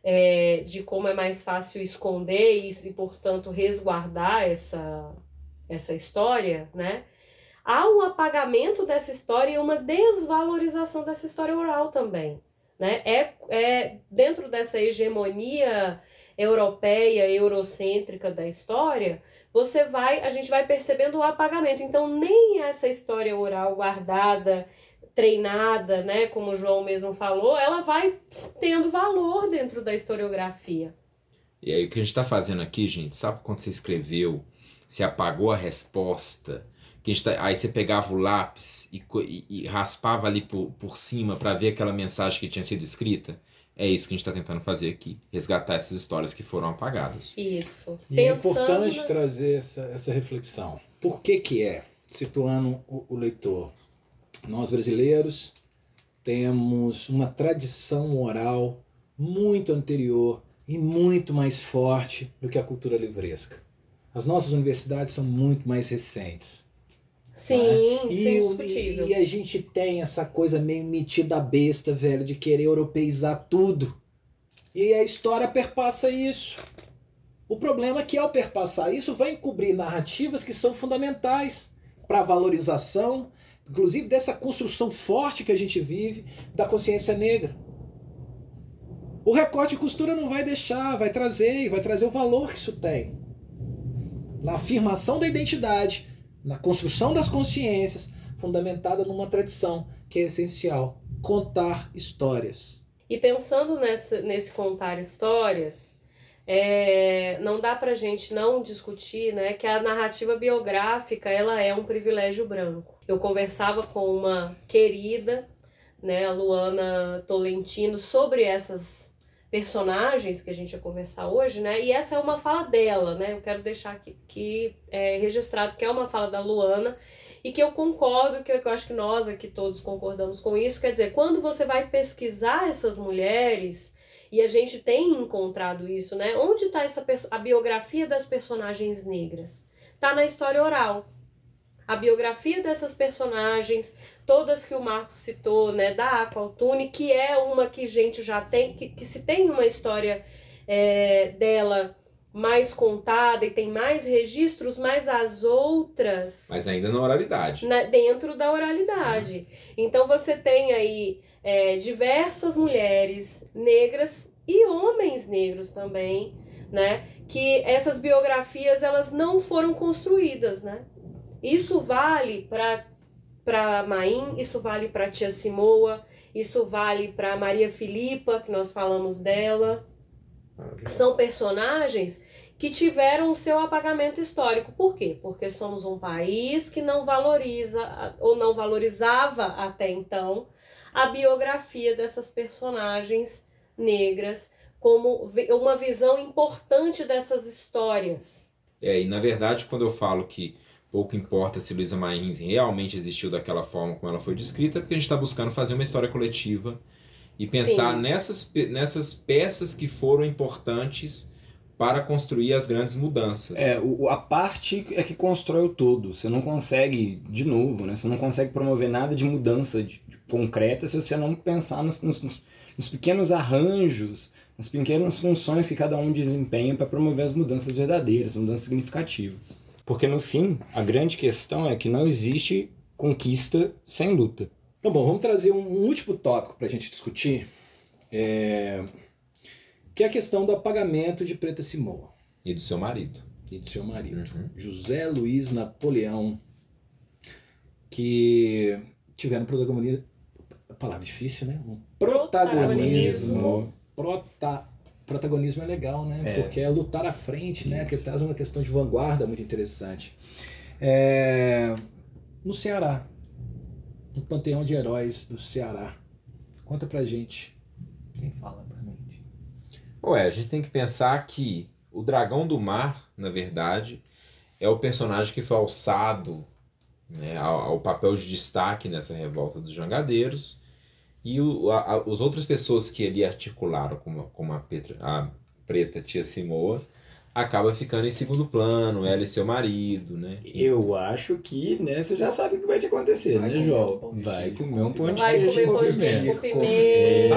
é, de como é mais fácil esconder e, e portanto, resguardar essa, essa história, né? Há um apagamento dessa história e uma desvalorização dessa história oral também, né? É, é, dentro dessa hegemonia europeia, eurocêntrica da história, você vai, a gente vai percebendo o apagamento. Então, nem essa história oral guardada, treinada, né, como o João mesmo falou, ela vai tendo valor dentro da historiografia. E aí, o que a gente está fazendo aqui, gente, sabe quando você escreveu, você apagou a resposta... Que a gente tá, aí você pegava o lápis e, e, e raspava ali por, por cima para ver aquela mensagem que tinha sido escrita. É isso que a gente está tentando fazer aqui, resgatar essas histórias que foram apagadas. Isso. E pensando... é importante trazer essa, essa reflexão. Por que que é? Situando o, o leitor. Nós brasileiros temos uma tradição oral muito anterior e muito mais forte do que a cultura livresca. As nossas universidades são muito mais recentes. Sim, ah, sim, e, e a gente tem essa coisa meio metida besta, velho, de querer europeizar tudo. E a história perpassa isso. O problema é que ao perpassar isso, vai encobrir narrativas que são fundamentais para a valorização, inclusive dessa construção forte que a gente vive da consciência negra. O recorte e costura não vai deixar, vai trazer, vai trazer o valor que isso tem. Na afirmação da identidade, na construção das consciências, fundamentada numa tradição que é essencial, contar histórias. E pensando nessa, nesse contar histórias, é, não dá pra gente não discutir, né, que a narrativa biográfica ela é um privilégio branco. Eu conversava com uma querida, né, a Luana Tolentino, sobre essas personagens que a gente ia conversar hoje, né? E essa é uma fala dela, né? Eu quero deixar aqui, aqui é, registrado que é uma fala da Luana e que eu concordo, que eu, que eu acho que nós aqui todos concordamos com isso. Quer dizer, quando você vai pesquisar essas mulheres, e a gente tem encontrado isso, né? Onde está essa a biografia das personagens negras? Está na história oral. A biografia dessas personagens, todas que o Marcos citou, né, da Aqualtune, que é uma que a gente já tem, que, que se tem uma história é, dela mais contada e tem mais registros, mas as outras... Mas ainda na oralidade. Na, dentro da oralidade. Uhum. Então você tem aí é, diversas mulheres negras e homens negros também, né, que essas biografias, elas não foram construídas, né? Isso vale para para Mahin, isso vale para Tia Simoa, isso vale para Maria Filipa, que nós falamos dela. São personagens que tiveram o seu apagamento histórico. Por quê? Porque somos um país que não valoriza, ou não valorizava até então, a biografia dessas personagens negras como uma visão importante dessas histórias. É, e na verdade, quando eu falo que pouco importa se Luísa Mahin realmente existiu daquela forma como ela foi descrita, porque a gente está buscando fazer uma história coletiva e pensar nessas, nessas peças que foram importantes para construir as grandes mudanças. É, o, a parte é que constrói o todo. Você não consegue, de novo, né? Você não consegue promover nada de mudança de, de concreta se você não pensar nos, nos, nos pequenos arranjos, nas pequenas funções que cada um desempenha para promover as mudanças verdadeiras, mudanças significativas. Porque, no fim, a grande questão é que não existe conquista sem luta. Então, bom, vamos trazer um último tópico para a gente discutir, é... que é a questão do apagamento de Preta Simoa. E do seu marido. E do seu marido. Uhum. José Luís Napoleão, que tiveram protagonismo... Palavra difícil, né? Um protagonismo... Protagonismo. Protagonismo é legal, né? É. Porque é lutar à frente, né? Isso. Que traz uma questão de vanguarda muito interessante. É... No Ceará, no Panteão de Heróis do Ceará, conta pra gente. Quem fala pra gente? Ué, a gente tem que pensar que o Dragão do Mar, na verdade, é o personagem que foi alçado, né, ao, ao papel de destaque nessa revolta dos jangadeiros. E o, a, a, as outras pessoas que ali articularam, como, como a, Petra, a Preta Tia Simoa, acaba ficando em segundo plano, ela e seu marido, né? Eu acho que, né, você já sabe o que vai te acontecer, vai, né, João? Vai comer um pão de queijo com pimenta.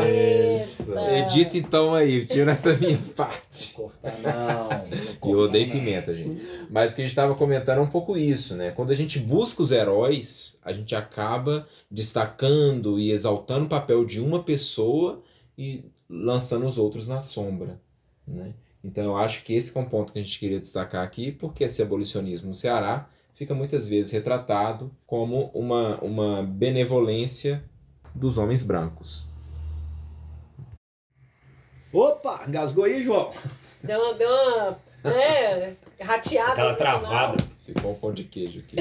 Edita então aí, tira essa minha parte. Cortar não. E eu odeio pimenta, gente. Mas o que a gente estava comentando é um pouco isso, né? Quando a gente busca os heróis, a gente acaba destacando e exaltando o papel de uma pessoa e lançando os outros na sombra, né? Então eu acho que esse é um ponto que a gente queria destacar aqui, porque esse abolicionismo no Ceará fica muitas vezes retratado como uma, uma benevolência dos homens brancos. Opa! Engasgou aí, João! Deu uma... Deu uma é, rateada. Aquela travada. Ficou um pão de queijo aqui.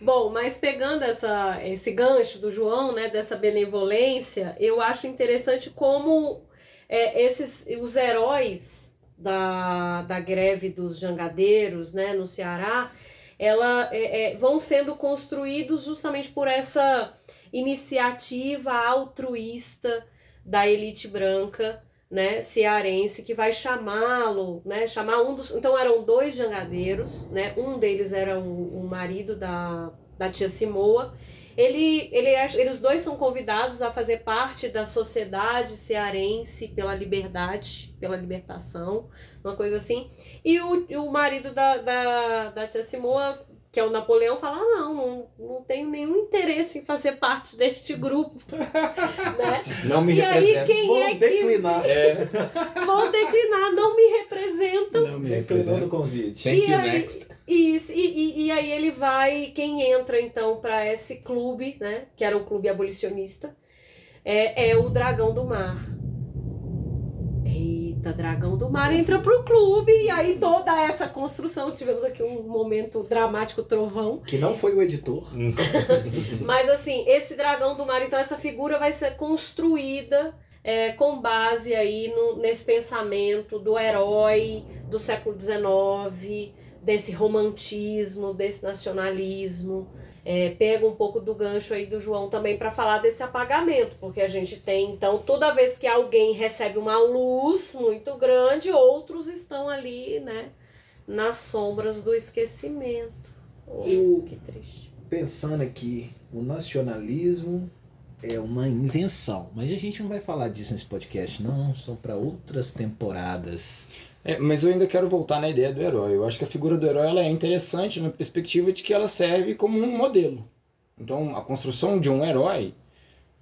Bom, mas pegando essa, esse gancho do João, né, dessa benevolência, eu acho interessante como... É, esses, os heróis da, da greve dos jangadeiros, né, no Ceará, ela, é, é, vão sendo construídos justamente por essa iniciativa altruísta da elite branca, né, cearense, que vai chamá-lo, né, chamar um dos... Então eram dois jangadeiros, né, um deles era o, o marido da, da Tia Simoa. Ele, ele, eles dois são convidados a fazer parte da Sociedade Cearense pela Liberdade, pela Libertação, uma coisa assim. E o, o marido da, da, da Tia Simoa, que é o Napoleão, fala: ah, não, não, não tenho nenhum interesse em fazer parte deste grupo. Né? Não me e representa. Aí, quem Vou é declinar. Que... É. Vou declinar, não me representam. Não me representam o convite. Thank e you, aí, next. Isso, e, e, e aí ele vai, quem entra então para esse clube, né, que era o clube abolicionista, é, é o Dragão do Mar. Eita, Dragão do Mar entra pro clube, e aí toda essa construção, tivemos aqui um momento dramático, trovão. Que não foi o editor. Mas assim, esse Dragão do Mar, então essa figura vai ser construída é, com base aí no, nesse pensamento do herói do século dezenove, desse romantismo, desse nacionalismo. É, pega um pouco do gancho aí do João também para falar desse apagamento, porque a gente tem, então, toda vez que alguém recebe uma luz muito grande, outros estão ali, né, nas sombras do esquecimento. Oh, o, que triste. Pensando aqui, o nacionalismo é uma invenção, mas a gente não vai falar disso nesse podcast, não, são para outras temporadas. É, mas eu ainda quero voltar na ideia do herói. Eu acho que a figura do herói ela é interessante na perspectiva de que ela serve como um modelo. Então, a construção de um herói,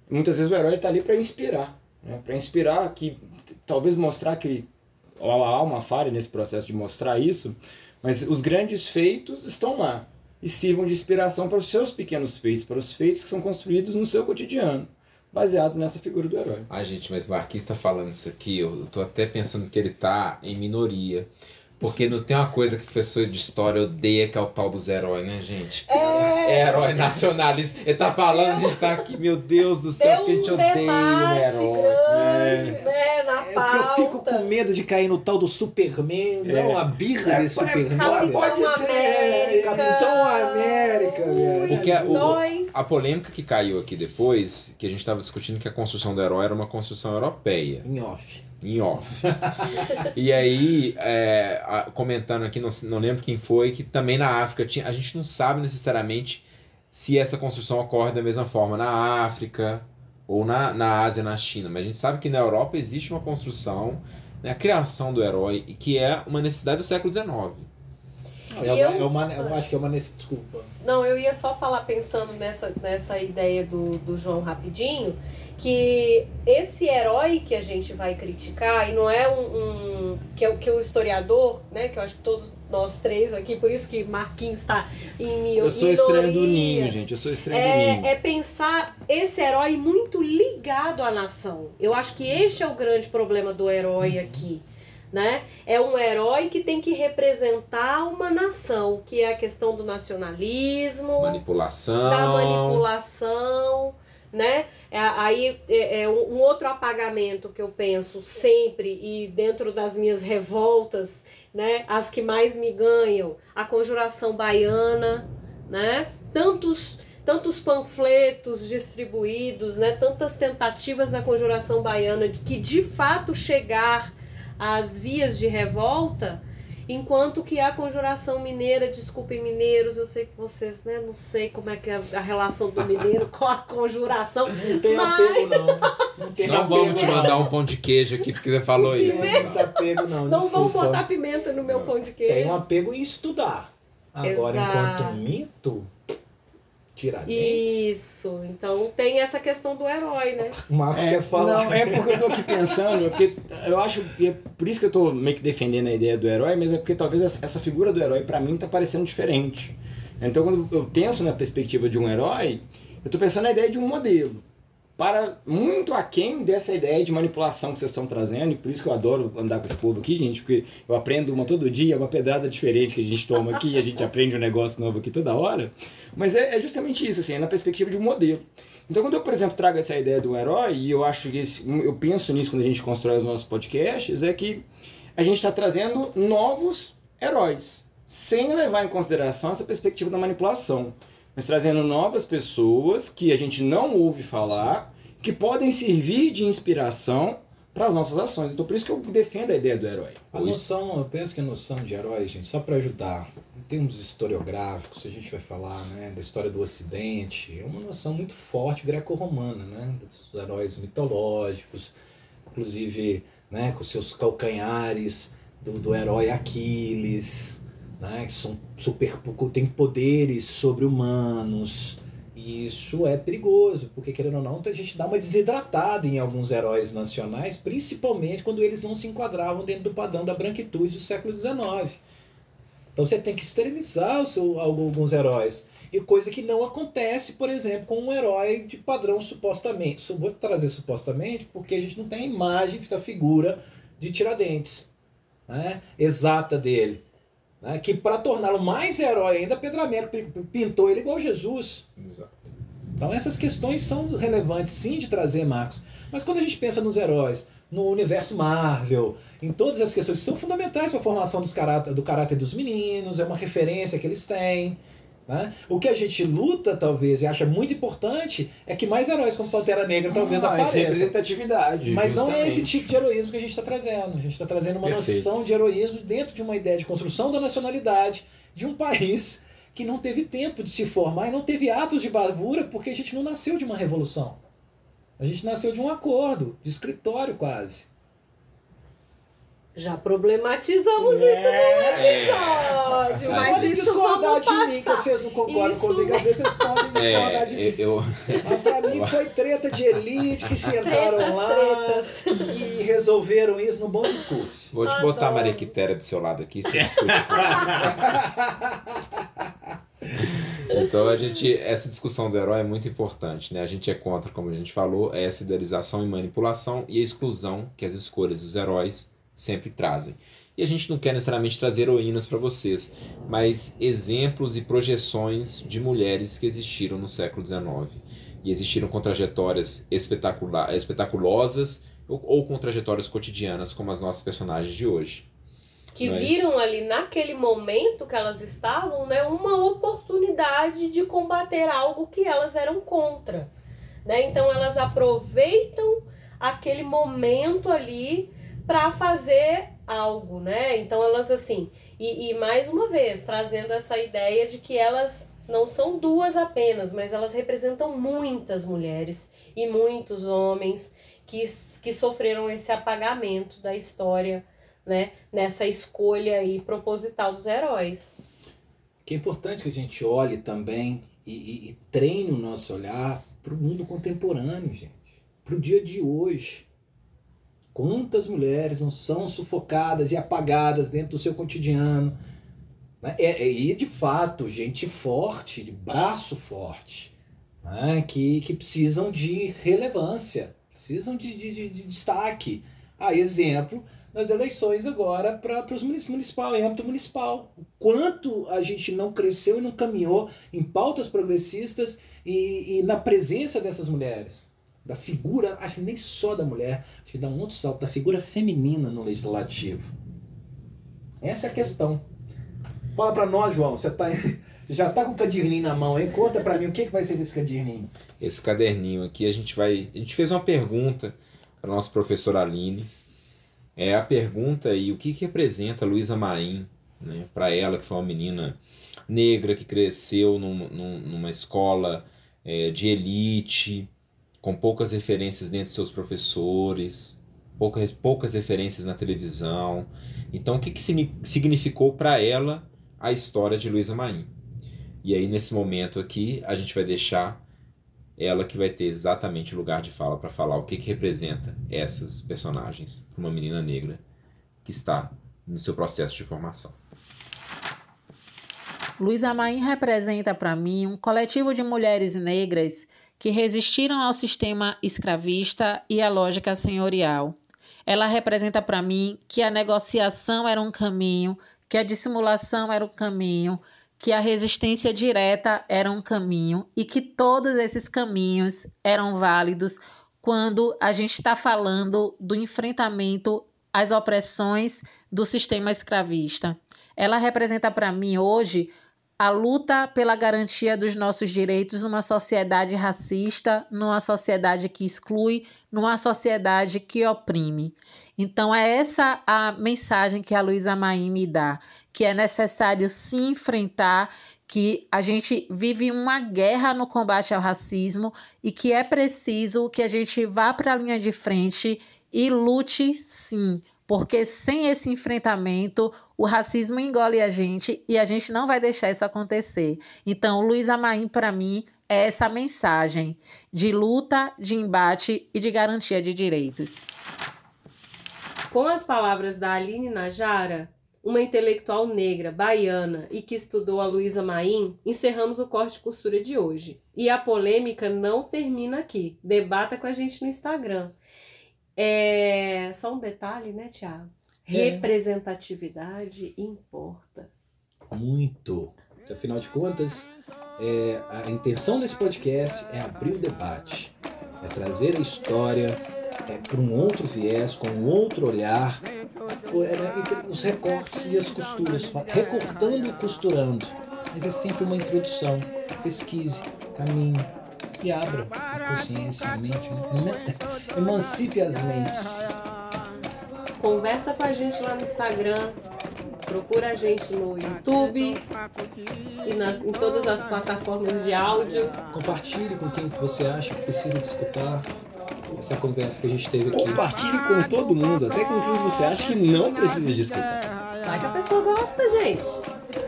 muitas vezes o herói está ali para inspirar, né? Para inspirar, que talvez mostrar que há uma falha nesse processo de mostrar isso, mas os grandes feitos estão lá e sirvam de inspiração para os seus pequenos feitos, para os feitos que são construídos no seu cotidiano, baseado nessa figura do herói. Ah, gente, mas o Marquinhos está falando isso aqui, eu tô até pensando que ele tá em minoria, porque não tem uma coisa que professor de história odeia, que é o tal dos heróis, né, gente? É, é herói nacionalista. Ele tá falando, a gente tá aqui, meu Deus do céu, que a gente odeia o herói. Grande, né? Né, na pauta. É porque eu fico com medo de cair no tal do Superman, é. Não, a birra é, de Superman. É, pode ser, é, Capitão América. Ui, porque a, o, a polêmica que caiu aqui depois, que a gente tava discutindo que a construção do herói era uma construção europeia. Em off. Em off. E aí, é, a, comentando aqui, não, não lembro quem foi, que também na África tinha. A gente não sabe necessariamente se essa construção ocorre da mesma forma na África ou na, na Ásia, na China, mas a gente sabe que na Europa existe uma construção, né, a criação do herói, que é uma necessidade do século dezenove. Não, eu, é uma, eu acho que é uma necessidade. Desculpa. Não, eu ia só falar pensando nessa, nessa ideia do, do João rapidinho, que esse herói que a gente vai criticar, e não é um... um que, é, que é o historiador, né? Que eu acho que todos nós três aqui, por isso que Marquinhos está em minoria. Eu sou estranho do ninho, gente. Eu sou estranho é, do ninho. É pensar esse herói muito ligado à nação. Eu acho que este é o grande problema do herói aqui, né? É um herói que tem que representar uma nação, que é a questão do nacionalismo... Manipulação. Da manipulação... Né? É, aí é, é um outro apagamento que eu penso sempre, e dentro das minhas revoltas, né, as que mais me ganham, a Conjuração Baiana, né? Tantos, tantos panfletos distribuídos, né? Tantas tentativas na Conjuração Baiana de que de fato chegar às vias de revolta. Enquanto que a Conjuração Mineira, desculpem mineiros, eu sei que vocês, né, não sei como é que é a relação do mineiro com a conjuração. Não tem mas... apego, não. Não, tem não apego, vamos te mandar não. Um pão de queijo aqui, porque você falou pimenta. Isso. Não tem apego, não. Não desculpa. Vão botar pimenta no meu não. Pão de queijo. Tem um apego em estudar. Agora, exato. Enquanto mito... Tiradentes. Isso, então tem essa questão do herói, né? O Marcos é, quer falar. Não, é porque eu tô aqui pensando, é porque eu acho, é por isso que eu tô meio que defendendo a ideia do herói, mas é porque talvez essa figura do herói pra mim tá parecendo diferente. Então quando eu penso na perspectiva de um herói, eu tô pensando na ideia de um modelo, para muito aquém dessa ideia de manipulação que vocês estão trazendo, e por isso que eu adoro andar com esse povo aqui, gente, porque eu aprendo uma todo dia, uma pedrada diferente que a gente toma aqui, a gente aprende um negócio novo aqui toda hora, mas é, é justamente isso, assim, é na perspectiva de um modelo. Então quando eu, por exemplo, trago essa ideia do herói, e eu acho que esse, eu penso nisso quando a gente constrói os nossos podcasts, é que a gente está trazendo novos heróis, sem levar em consideração essa perspectiva da manipulação, mas trazendo novas pessoas que a gente não ouve falar, que podem servir de inspiração para as nossas ações. Então, por isso que eu defendo a ideia do herói. A noção, eu penso que a noção de herói, gente, só para ajudar, em termos historiográficos, a gente vai falar, né, da história do Ocidente, é uma noção muito forte greco-romana, né, dos heróis mitológicos, inclusive, né, com seus calcanhares, do, do herói Aquiles... Né, que são super, tem poderes sobre-humanos, e isso é perigoso, porque querendo ou não, a gente dá uma desidratada em alguns heróis nacionais, principalmente quando eles não se enquadravam dentro do padrão da branquitude do século dezenove. Então você tem que esterilizar o seu, alguns heróis, e coisa que não acontece, por exemplo, com um herói de padrão supostamente, vou trazer supostamente porque a gente não tem a imagem da figura de Tiradentes, né, exata dele. Né, que para torná-lo mais herói ainda, Pedro Américo pintou ele igual Jesus. Exato. Então essas questões são relevantes sim de trazer, Marcos, mas quando a gente pensa nos heróis, no universo Marvel, em todas as questões que são fundamentais para a formação dos caráter, do caráter dos meninos, é uma referência que eles têm, né? O que a gente luta, talvez, e acha muito importante é que mais heróis como Pantera Negra talvez ah, apareçam. Mas representatividade. Mas justamente. Não é esse tipo de heroísmo que a gente está trazendo. A gente está trazendo uma Perfeito. noção de heroísmo dentro de uma ideia de construção da nacionalidade de um país que não teve tempo de se formar e não teve atos de bravura, porque a gente não nasceu de uma revolução. A gente nasceu de um acordo, de escritório quase. Já problematizamos é, isso no episódio, é. mas podem isso discordar de passar. mim, que vocês não concordam isso... comigo, às vezes vocês podem discordar é, de mim. Eu... Mas pra mim foi treta de elite que sentaram tretas, lá tretas. e resolveram isso num bom discurso. Vou te Adoro. botar a Maria Quitéria do seu lado aqui, você discute com Então a gente, essa discussão do herói é muito importante, né? A gente é contra, como a gente falou, essa idealização e manipulação e a exclusão que as escolhas dos heróis sempre trazem. E a gente não quer necessariamente trazer heroínas para vocês, mas exemplos e projeções de mulheres que existiram no século dezenove e existiram com trajetórias espetacular, espetaculosas ou, ou com trajetórias cotidianas como as nossas personagens de hoje. Que Mas... viram ali naquele momento que elas estavam, né, uma oportunidade de combater algo que elas eram contra, né? Então elas aproveitam aquele momento ali para fazer algo, né? Então elas assim, e, e mais uma vez trazendo essa ideia de que elas não são duas apenas, mas elas representam muitas mulheres e muitos homens que, que sofreram esse apagamento da história, né, nessa escolha aí proposital dos heróis. Que é importante que a gente olhe também e, e, e treine o nosso olhar para o mundo contemporâneo, gente. Para o dia de hoje. Quantas mulheres não são sufocadas e apagadas dentro do seu cotidiano. Né? E, e, de fato, gente forte, de braço forte, né? que, que precisam de relevância, precisam de, de, de destaque. Ah, exemplo... nas eleições agora para os municipal, em âmbito municipal. O quanto a gente não cresceu e não caminhou em pautas progressistas e, e na presença dessas mulheres. Da figura, acho que nem só da mulher, acho que dá um outro salto, da figura feminina no legislativo. Essa é a questão. Fala para nós, João, você tá, já está com o caderninho na mão aí, conta para mim o que, que vai ser desse caderninho. Esse caderninho aqui, a gente vai... A gente fez uma pergunta para a nossa professora Aline, é a pergunta aí, o que, que representa a Luísa Mahin, né, para ela, que foi uma menina negra que cresceu num, num, numa escola é, de elite, com poucas referências dentro de seus professores, poucas, poucas referências na televisão. Então, o que, que significou para ela a história de Luísa Mahin? E aí, nesse momento aqui, a gente vai deixar ela que vai ter exatamente o lugar de fala para falar o que, que representa essas personagens para uma menina negra que está no seu processo de formação. Luísa Mahin representa para mim um coletivo de mulheres negras que resistiram ao sistema escravista e à lógica senhorial. Ela representa para mim que a negociação era um caminho, que a dissimulação era um caminho, que a resistência direta era um caminho e que todos esses caminhos eram válidos quando a gente está falando do enfrentamento às opressões do sistema escravista. Ela representa para mim hoje a luta pela garantia dos nossos direitos numa sociedade racista, numa sociedade que exclui, numa sociedade que oprime. Então é essa a mensagem que a Luísa Mahin me dá, que é necessário se enfrentar, que a gente vive uma guerra no combate ao racismo e que é preciso que a gente vá para a linha de frente e lute sim. Porque sem esse enfrentamento, o racismo engole a gente e a gente não vai deixar isso acontecer. Então, Luísa Mahin, para mim, é essa mensagem de luta, de embate e de garantia de direitos. Com as palavras da Aline Najara, uma intelectual negra, baiana e que estudou a Luísa Mahin, encerramos o Corte e Costura de hoje. E a polêmica não termina aqui. Debata com a gente no Instagram. É... Só um detalhe, né, Thiago? É. Representatividade importa. Muito. Afinal de contas, é, a intenção desse podcast é abrir o debate, é trazer a história é, para um outro viés, com um outro olhar, os recortes e as costuras, recortando e costurando. Mas é sempre uma introdução. Pesquise, caminhe e abra a consciência, a mente, emancipe as mentes. Conversa com a gente lá no Instagram, procura a gente no YouTube e nas, em todas as plataformas de áudio. Compartilhe com quem você acha que precisa de escutar essa conversa que a gente teve aqui. Compartilhe com todo mundo, até com quem você acha que não precisa de escutar. Vai que a pessoa gosta, gente.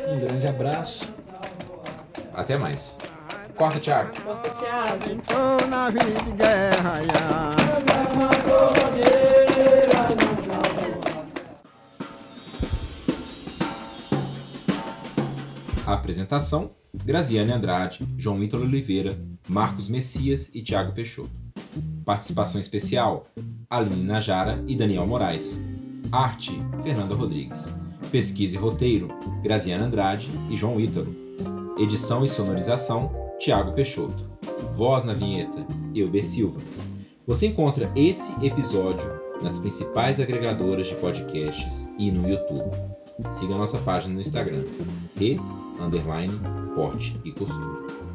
Um grande abraço. Até mais. Corta, Thiago. Corta, Thiago. A apresentação: Graziane Andrade, João Ítalo Oliveira, Marcos Messias e Thiago Peixoto. Participação especial: Aline Najara e Daniel Moraes. Arte: Fernanda Rodrigues. Pesquisa e roteiro: Graziane Andrade e João Ítalo. Edição e sonorização: Thiago Peixoto. Voz na vinheta: Euber Silva. Você encontra esse episódio nas principais agregadoras de podcasts e no YouTube. Siga a nossa página no Instagram, re underline corte e costura.